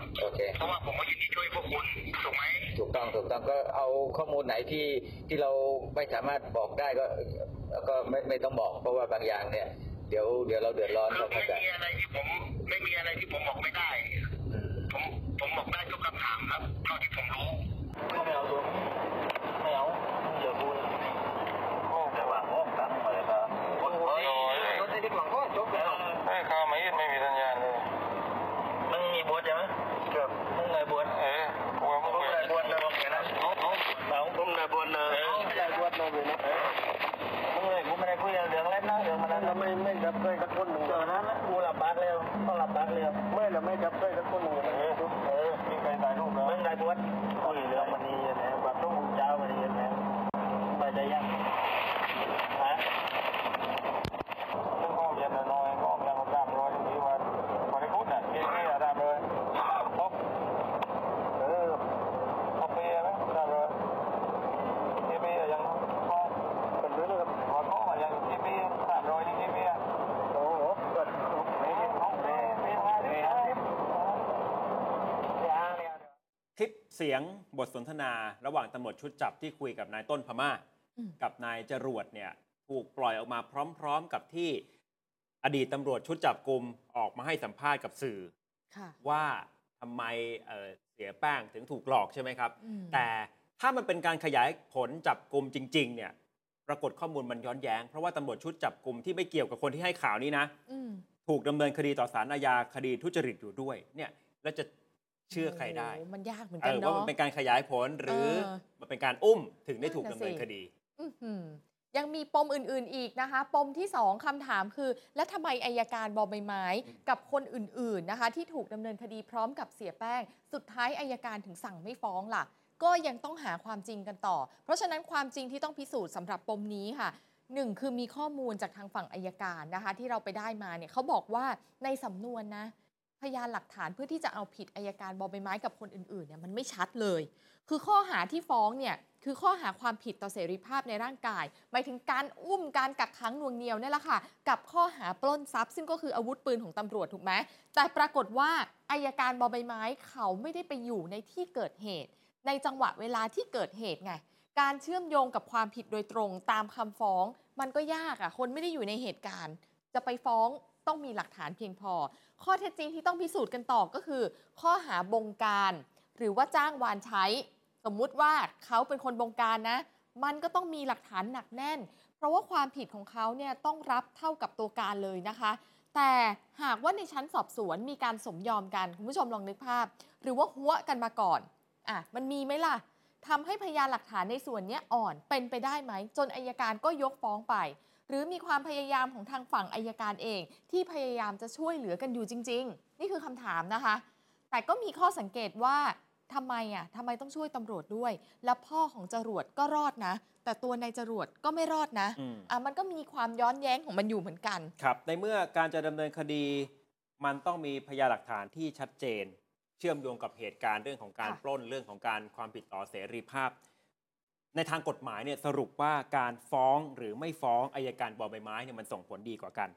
เพราะว่าผมก็ยินดีช่วยพวกคุณถูกไหมถูกต้องก็เอาข้อมูลไหนที่เราไม่สามารถบอกได้ก็ไม่ต้องบอกเพราะว่าบางอย่างเนี่ย เดี๋ยวเราเดือดร้อนเราเข้าใจไม่มีอะไรที่ผมบอกไม่ได้ผมบอกได้ทุกคำถามครับเท่าที่ผมรู้ไม่เอาตัวไม่เอาเดี๋ยวพูดโอ้แต่ว่าโอ้ตัดไปแล้วรถไอ้ที่หลังก็จบแล้วไอ้ข้าไม่ยึดไม่มีสัญญาณเลยมันมีบวชใช่ไหมครับมึงเลยบวชผมเลยบวชเลยผมเลยบวชเลยผมไม่ได้คุยเรื่องเล่นนะเรื่องมันเราไม่จับด้วยกับคนหนึ่งเดี๋ยวนั้นนะกูหลับบักแล้วต้องหลับบักแล้วไม่เราไม่จับด้วยกับคนหนึ่งมีใครตายลูกเราไม่ได้บวชคุยเรื่องมันนี่นะแบบต้องบูชามันนี่นะไปได้ยังฮะต้องเรียนน้อยออกแล้วก็ตามร้อยที่ว่าวันนี้กูเนี่ยไม่ได้ตามเลยป๊อปป๊อปเปียไหมตามเลยเปียยังคลิปเสียงบทสนทนาระหว่างตำรวจชุดจับที่คุยกับนายต้นพม่ากับนายจรวดเนี่ยถูกปล่อยออกมาพร้อมๆกับที่อดีตตำรวจชุดจับกุมออกมาให้สัมภาษณ์กับสื่อว่าทำไมเสียแป้งถึงถูกหลอกใช่ไหมครับแต่ถ้ามันเป็นการขยายผลจับกุมจริงๆเนี่ยปรากฏข้อมูลมันย้อนแย้งเพราะว่าตำรวจชุดจับกุมที่ไม่เกี่ยวกับคนที่ให้ข่าวนี้นะถูกดำเนินคดีต่อศาลอาญาคดีทุจริตอยู่ด้วยเนี่ยแล้วจะเชื่อใครได้มันยากเหมือนกันเนาะว่ามันเป็นการขยายผลหรือมันเป็นการอุ้มถึงได้ถูกดำเนินคดียังมีปมอื่นๆอีกนะคะปมที่2คำถามคือแล้วทำไมอัยการบอใบไม้กับคนอื่นๆนะคะที่ถูกดำเนินคดีพร้อมกับเสียแป้งสุดท้ายอัยการถึงสั่งไม่ฟ้องล่ะก็ยังต้องหาความจริงกันต่อเพราะฉะนั้นความจริงที่ต้องพิสูจน์สำหรับปมนี้ค่ะ1คือมีข้อมูลจากทางฝั่งอัยการนะคะที่เราไปได้มาเนี่ยเขาบอกว่าในสำนวนนะพยานหลักฐานเพื่อที่จะเอาผิดอัยการบอใบไม้กับคนอื่นๆเนี่ยมันไม่ชัดเลยคือข้อหาที่ฟ้องเนี่ยคือข้อหาความผิดต่อเสรีภาพในร่างกายหมายถึงการอุ้มการกักขังหน่วงเหนียวนี่แหละค่ะกับข้อหาปล้นทรัพย์ซึ่งก็คืออาวุธปืนของตำรวจถูกไหมแต่ปรากฏว่าอัยการบอใบไม้เขาไม่ได้ไปอยู่ในที่เกิดเหตุในจังหวะเวลาที่เกิดเหตุไงการเชื่อมโยงกับความผิดโดยตรงตามคำฟ้องมันก็ยากอ่ะคนไม่ได้อยู่ในเหตุการณ์จะไปฟ้องต้องมีหลักฐานเพียงพอข้อเท็จจริงที่ต้องพิสูจน์กันต่อก็คือข้อหาบงการหรือว่าจ้างวานใช้สมมุติว่าเขาเป็นคนบงการนะมันก็ต้องมีหลักฐานหนักแน่นเพราะว่าความผิดของเขาเนี่ยต้องรับเท่ากับตัวการเลยนะคะแต่หากว่าในชั้นสอบสวนมีการสมยอมกันคุณผู้ชมลองนึกภาพหรือว่าหัวกันมาก่อนมันมีไหมล่ะทำให้พยานหลักฐานในส่วนนี้อ่อนเป็นไปได้ไหมจนอัยการก็ยกฟ้องไปหรือมีความพยายามของทางฝั่งอัยการเองที่พยายามจะช่วยเหลือกันอยู่จริงๆนี่คือคำถามนะคะแต่ก็มีข้อสังเกตว่าทำไมต้องช่วยตำรวจด้วยและพ่อของจรวดก็รอดนะแต่ตัวนายจรวดก็ไม่รอดนะมันก็มีความย้อนแย้งของมันอยู่เหมือนกันครับในเมื่อการจะดำเนินคดีมันต้องมีพยานหลักฐานที่ชัดเจนเชื่อมโยงกับเหตุการณ์เรื่องของการปล้นเรื่องของการความผิดต่อเสรีภาพในทางกฎหมายเนี่ยสรุปว่าการฟ้องหรือไม่ฟ้องอัยการบอใบไม้เนี่ยมันส่งผลดีกว่ากัน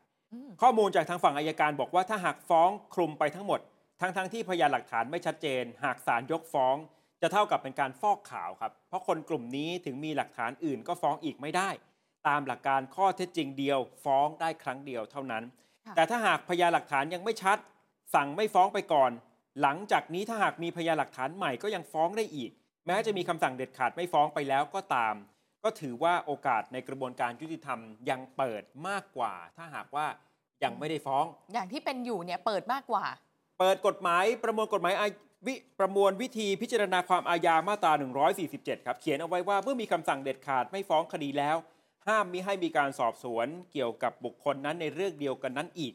ข้อมูลจากทางฝั่งอัยการบอกว่าถ้าหากฟ้องคลุมไปทั้งหมดทั้งที่พยานหลักฐานไม่ชัดเจนหากศาลยกฟ้องจะเท่ากับเป็นการฟอกขาวครับเพราะคนกลุ่มนี้ถึงมีหลักฐานอื่นก็ฟ้องอีกไม่ได้ตามหลักการข้อเท็จจริงเดียวฟ้องได้ครั้งเดียวเท่านั้นแต่ถ้าหากพยานหลักฐานยังไม่ชัดสั่งไม่ฟ้องไปก่อนหลังจากนี้ถ้าหากมีพยานหลักฐานใหม่ก็ยังฟ้องได้อีกแม้จะมีคำสั่งเด็ดขาดไม่ฟ้องไปแล้วก็ตามก็ถือว่าโอกาสในกระบวนการยุติธรรมยังเปิดมากกว่าถ้าหากว่ายังไม่ได้ฟ้องอย่างที่เป็นอยู่เนี่ยเปิดมากกว่าเปิดกฎหมายประมวลวิธีพิจารณาความอาญามาตรา147ครับเขียนเอาไว้ว่าเมื่อมีคำสั่งเด็ดขาดไม่ฟ้องคดีแล้วห้ามมิให้มีการสอบสวนเกี่ยวกับบุคคลนั้นในเรื่องเดียวกันนั้นอีก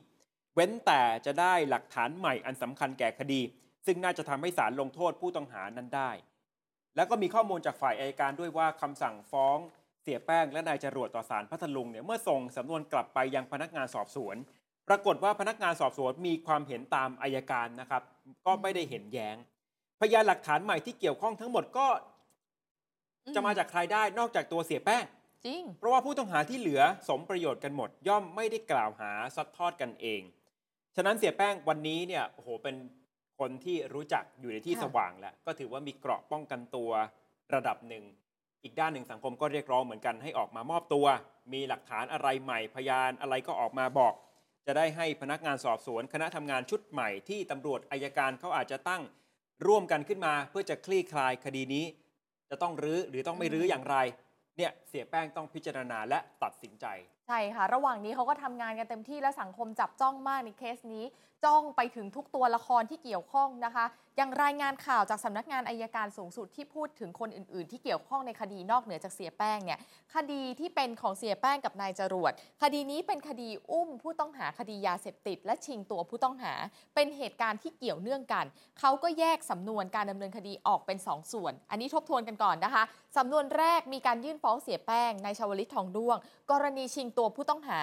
เว้นแต่จะได้หลักฐานใหม่อันสำคัญแก่คดีซึ่งน่าจะทำให้ศาลลงโทษผู้ต้องหานั้นได้แล้วก็มีข้อมูลจากฝ่ายอัยการด้วยว่าคำสั่งฟ้องเสียแป้งและนายจรวดต่อศาลพัทลุงเนี่ยเมื่อส่งสำนวนกลับไปยังพนักงานสอบสวนปรากฏว่าพนักงานสอบสวนมีความเห็นตามอัยการนะครับก็ไม่ได้เห็นแย้งพยานหลักฐานใหม่ที่เกี่ยวข้องทั้งหมดก็จะมาจากใครได้นอกจากตัวเสียแป้งจริงเพราะว่าผู้ต้องหาที่เหลือสมประโยชน์กันหมดย่อมไม่ได้กล่าวหาซัดทอดกันเองฉะนั้นเสียแป้งวันนี้เนี่ยโอ้โหเป็นคนที่รู้จักอยู่ในที่สว่างแล้วก็ถือว่ามีเกราะป้องกันตัวระดับหนึ่งอีกด้านหนึ่งสังคมก็เรียกร้องเหมือนกันให้ออกมามอบตัวมีหลักฐานอะไรใหม่พยานอะไรก็ออกมาบอก จะได้ให้พนักงานสอบสวนคณะทำงานชุดใหม่ที่ตำรวจอัยการเขาอาจจะตั้งร่วมกันขึ้นมาเพื่อจะคลี่คลายคดีนี้จะต้องรื้อหรือต้องไม่รื้ออย่างไรเนี่ยเสียแป้งต้องพิจารณาและตัดสินใจใช่ค่ะระหว่างนี้เขาก็ทำงานกันเต็มที่และสังคมจับจ้องมากในเคสนี้จ้องไปถึงทุกตัวละครที่เกี่ยวข้องนะคะยังรายงานข่าวจากสำนักงานอัยการสูงสุดที่พูดถึงคนอื่นๆที่เกี่ยวข้องในคดีนอกเหนือจากเสียแป้งเนี่ยคดีที่เป็นของเสียแป้งกับนายจรวดคดีนี้เป็นคดีอุ้มผู้ต้องหาคดียาเสพติดและชิงตัวผู้ต้องหาเป็นเหตุการณ์ที่เกี่ยวเนื่องกันเขาก็แยกสำนวนการดำเนินคดีออกเป็น2 ส่วนอันนี้ทบทวนกันก่อนนะคะสำนวนแรกมีการยื่นฟ้องเสียแป้งนายชวลิตทองด้วงกรณีชิงตัวผู้ต้องหา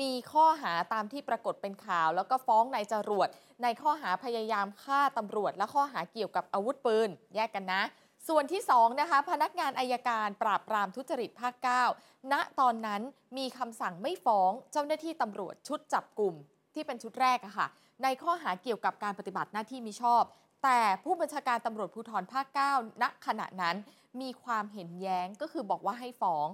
มีข้อหาตามที่ปรากฏเป็นข่าวแล้วก็ฟ้องนายจรวดในข้อหาพยายามฆ่าตำรวจและข้อหาเกี่ยวกับอาวุธปืนแยกกันนะส่วนที่2นะคะพนักงานอัยการปราบปรามทุจริตภาค9ณตอนนั้นมีคำสั่งไม่ฟ้องเจ้าหน้าที่ตำรวจชุดจับกลุ่มที่เป็นชุดแรกอะค่ะในข้อหาเกี่ยวกับการปฏิบัติหน้าที่มิชอบแต่ผู้บัญชาการตำรวจภูธรภาค9ณขณะนั้นมีความเห็นแย้งก็คือบอกว่าให้ฟ้อง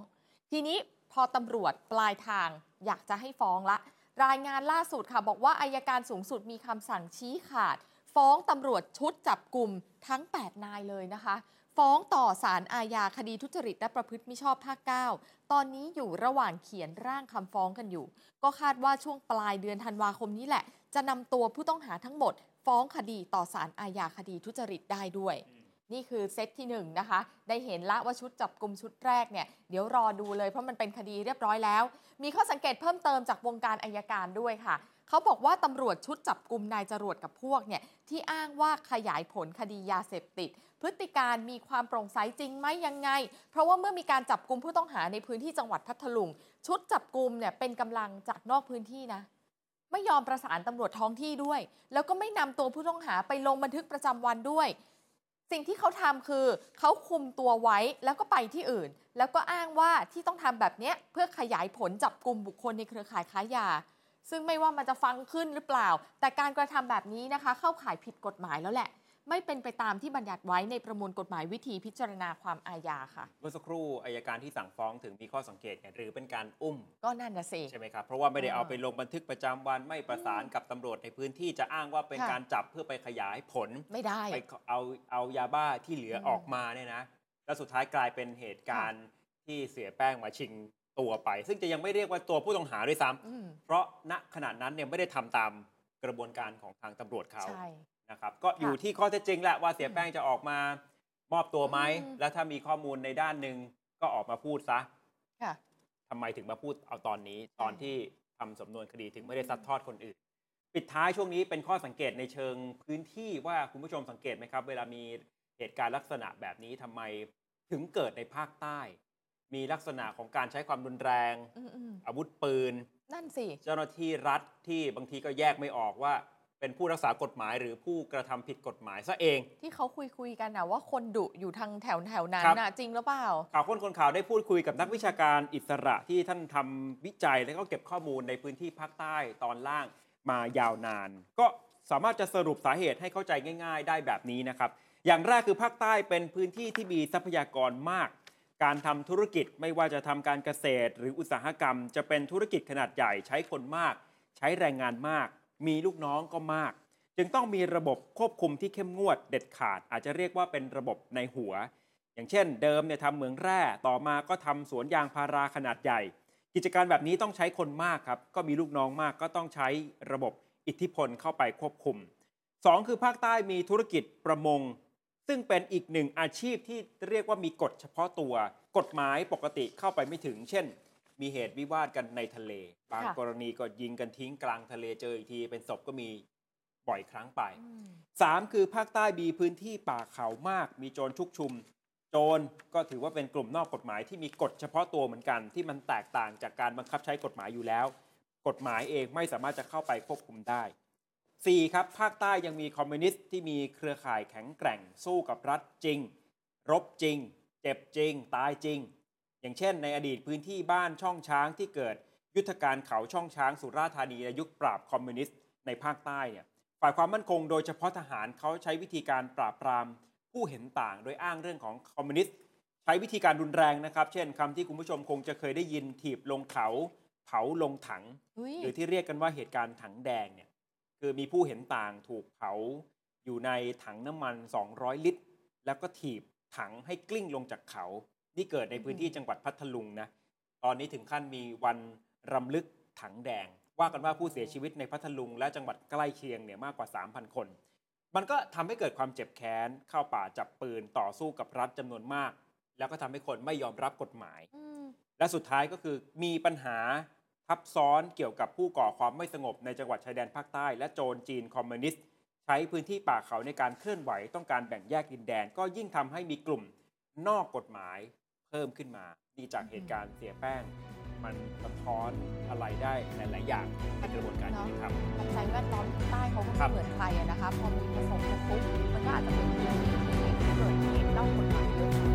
ทีนี้พอตำรวจปลายทางอยากจะให้ฟ้องละรายงานล่าสุดค่ะบอกว่าอัยการสูงสุดมีคำสั่งชี้ขาดฟ้องตำรวจชุดจับกลุ่มทั้ง8 นายเลยนะคะฟ้องต่อศาลอาญาคดีทุจริตและประพฤติมิชอบภาค9ตอนนี้อยู่ระหว่างเขียนร่างคำฟ้องกันอยู่ก็คาดว่าช่วงปลายเดือนธันวาคมนี้แหละจะนำตัวผู้ต้องหาทั้งหมดฟ้องคดีต่อศาลอาญาคดีทุจริตได้ด้วยนี่คือเซตที่1นะคะได้เห็นละว่าชุดจับกลุ่มชุดแรกเนี่ยเดี๋ยวรอดูเลยเพราะมันเป็นคดีเรียบร้อยแล้วมีข้อสังเกตเพิ่มเติมจากวงการอัยการด้วยค่ะเขาบอกว่าตำรวจชุดจับกลุ่มนายจรวดกับพวกเนี่ยที่อ้างว่าขยายผลคดียาเสพติดพฤติการมีความโปร่งใสจริงไหมยังไงเพราะว่าเมื่อมีการจับกลุ่มผู้ต้องหาในพื้นที่จังหวัดพัทลุงชุดจับกลุ่มเนี่ยเป็นกำลังจากนอกพื้นที่นะไม่ยอมประสานตำรวจท้องที่ด้วยแล้วก็ไม่นำตัวผู้ต้องหาไปลงบันทึกประจำวันด้วยสิ่งที่เขาทำคือเขาคุมตัวไว้แล้วก็ไปที่อื่นแล้วก็อ้างว่าที่ต้องทำแบบนี้เพื่อขยายผลจับกลุ่มบุคคลในเครือข่ายค้ายาซึ่งไม่ว่ามันจะฟังขึ้นหรือเปล่าแต่การกระทำแบบนี้นะคะเข้าข่ายผิดกฎหมายแล้วแหละไม่เป็นไปตามที่บัญญัติไว้ในประมวลกฎหมายวิธีพิจารณาความอาญาค่ะเมื่อสักครู่อัยการที่สั่งฟ้องถึงมีข้อสังเกตไงหรือเป็นการอุ้มก็นั่นน่ะสิใช่ไหมครับเพราะว่าไม่ได้เอาไปลงบันทึกประจำวันไม่ประสานกับตำรวจในพื้นที่จะอ้างว่าเป็นการจับเพื่อไปขยายผลไม่ได้ไปเอายาบ้าที่เหลือออกมาเนี่ยนะแล้วสุดท้ายกลายเป็นเหตุการณ์ที่เสียแป้งมาชิงตัวไปซึ่งจะยังไม่เรียกว่าตัวผู้ต้องหาด้วยซ้ำเพราะณขณะนั้นเนี่ยไม่ได้ทำตามกระบวนการของทางตำรวจเขานะครับก็อยู่ที่ข้อเท็จจริงแหละว่าเสียแป้งจะออกมามอบตัวไหมแล้วถ้ามีข้อมูลในด้านหนึ่งก็ออกมาพูดซะทำไมถึงมาพูดเอาตอนนี้ตอนที่ทำสำนวนคดีถึงไม่ได้ซัดทอดคนอื่นปิดท้ายช่วงนี้เป็นข้อสังเกตในเชิงพื้นที่ว่าคุณผู้ชมสังเกตไหมครับเวลามีเหตุการณ์ลักษณะแบบนี้ทำไมถึงเกิดในภาคใต้มีลักษณะของการใช้ความรุนแรงอาวุธปืนนั่นสิเจ้าหน้าที่รัฐที่บางทีก็แยกไม่ออกว่าเป็นผู้รักษากฎหมายหรือผู้กระทำผิดกฎหมายซะเองที่เขาคุยกันนะว่าคนดุอยู่ทางแถวนั้นนะจริงหรือเปล่าข่าวคนข่าวได้พูดคุยกับนักวิชาการอิสระที่ท่านทำวิจัยและก็เก็บข้อมูลในพื้นที่ภาคใต้ตอนล่างมายาวนานก็สามารถจะสรุปสาเหตุให้เข้าใจง่ายๆได้แบบนี้นะครับอย่างแรกคือภาคใต้เป็นพื้นที่ที่มีทรัพยากรมากการทำธุรกิจไม่ว่าจะทำการเกษตรหรืออุตสาหกรรมจะเป็นธุรกิจขนาดใหญ่ใช้คนมากใช้แรงงานมากมีลูกน้องก็มากจึงต้องมีระบบควบคุมที่เข้มงวดเด็ดขาดอาจจะเรียกว่าเป็นระบบในหัวอย่างเช่นเดิมเนี่ยทำเหมืองแร่ต่อมาก็ทำสวนยางพาราขนาดใหญ่กิจการแบบนี้ต้องใช้คนมากครับก็มีลูกน้องมากก็ต้องใช้ระบบอิทธิพลเข้าไปควบคุม2คือภาคใต้มีธุรกิจประมงซึ่งเป็นอีกหนึ่งอาชีพที่เรียกว่ามีกฎเฉพาะตัวกฎหมายปกติเข้าไปไม่ถึงเช่นมีเหตุวิวาทกันในทะเลบางกรณีก็ยิงกันทิ้งกลางทะเลเจออีกทีเป็นศพก็มีบ่อยครั้งไป3คือภาคใต้มีพื้นที่ป่าเขามากมีโจรชุกชุมโจรก็ถือว่าเป็นกลุ่มนอกกฎหมายที่มีกฎเฉพาะตัวเหมือนกันที่มันแตกต่างจากการบังคับใช้กฎหมายอยู่แล้วกฎหมายเองไม่สามารถจะเข้าไปควบคุมได้4ครับภาคใต้ยังมีคอมมิวนิสต์ที่มีเครือข่ายแข็งแกร่งสู้กับรัฐจริงรบจริงเจ็บจริงตายจริงอย่างเช่นในอดีตพื้นที่บ้านช่องช้างที่เกิดยุทธการเขาช่องช้างสุราษฎร์ธานีในยุคปราบคอมมิวนิสต์ในภาคใต้เนี่ยฝ่ายความมั่นคงโดยเฉพาะทหารเขาใช้วิธีการปราบปรามผู้เห็นต่างโดยอ้างเรื่องของคอมมิวนิสต์ใช้วิธีการรุนแรงนะครับเช่นคำที่คุณผู้ชมคงจะเคยได้ยินถีบลงเขา เผาลงถังหรือที่เรียกกันว่าเหตุการณ์ถังแดงเนี่ยคือมีผู้เห็นต่างถูกเผาอยู่ในถังน้ำมัน200ลิตรแล้วก็ถีบถังให้กลิ้งลงจากเขานี่เกิดในพื้นที่จังหวัดพัทลุงนะตอนนี้ถึงขั้นมีวันรำลึกถังแดงว่ากันว่าผู้เสียชีวิตในพัทลุงและจังหวัดใกล้เคียงเนี่ยมากกว่า 3,000 คนมันก็ทำให้เกิดความเจ็บแค้นเข้าป่าจับปืนต่อสู้กับรัฐจำนวนมากแล้วก็ทำให้คนไม่ยอมรับกฎหมายและสุดท้ายก็คือมีปัญหาทับซ้อนเกี่ยวกับผู้ก่อความไม่สงบในจังหวัดชายแดนภาคใต้และโจรจีนคอมมิวนิสต์ใช้พื้นที่ป่าเขาในการเคลื่อนไหวต้องการแบ่งแยกดินแดนก็ยิ่งทำให้มีกลุ่มนอกกฎหมายเพิ่มขึ้นมาดีจากเหตุการณ์เสียแป้งมันสะท้อนอะไรได้หลายๆอย่างในกระบวนการยุติธรรมปัจจัยแวดล้อมใต้เขาก็ไม่เหมือนใครนะคะพอมีผสมกันปุ๊บมันก็อาจจะเป็นที่เกิดเหตุนอกกฎหมายเยอะ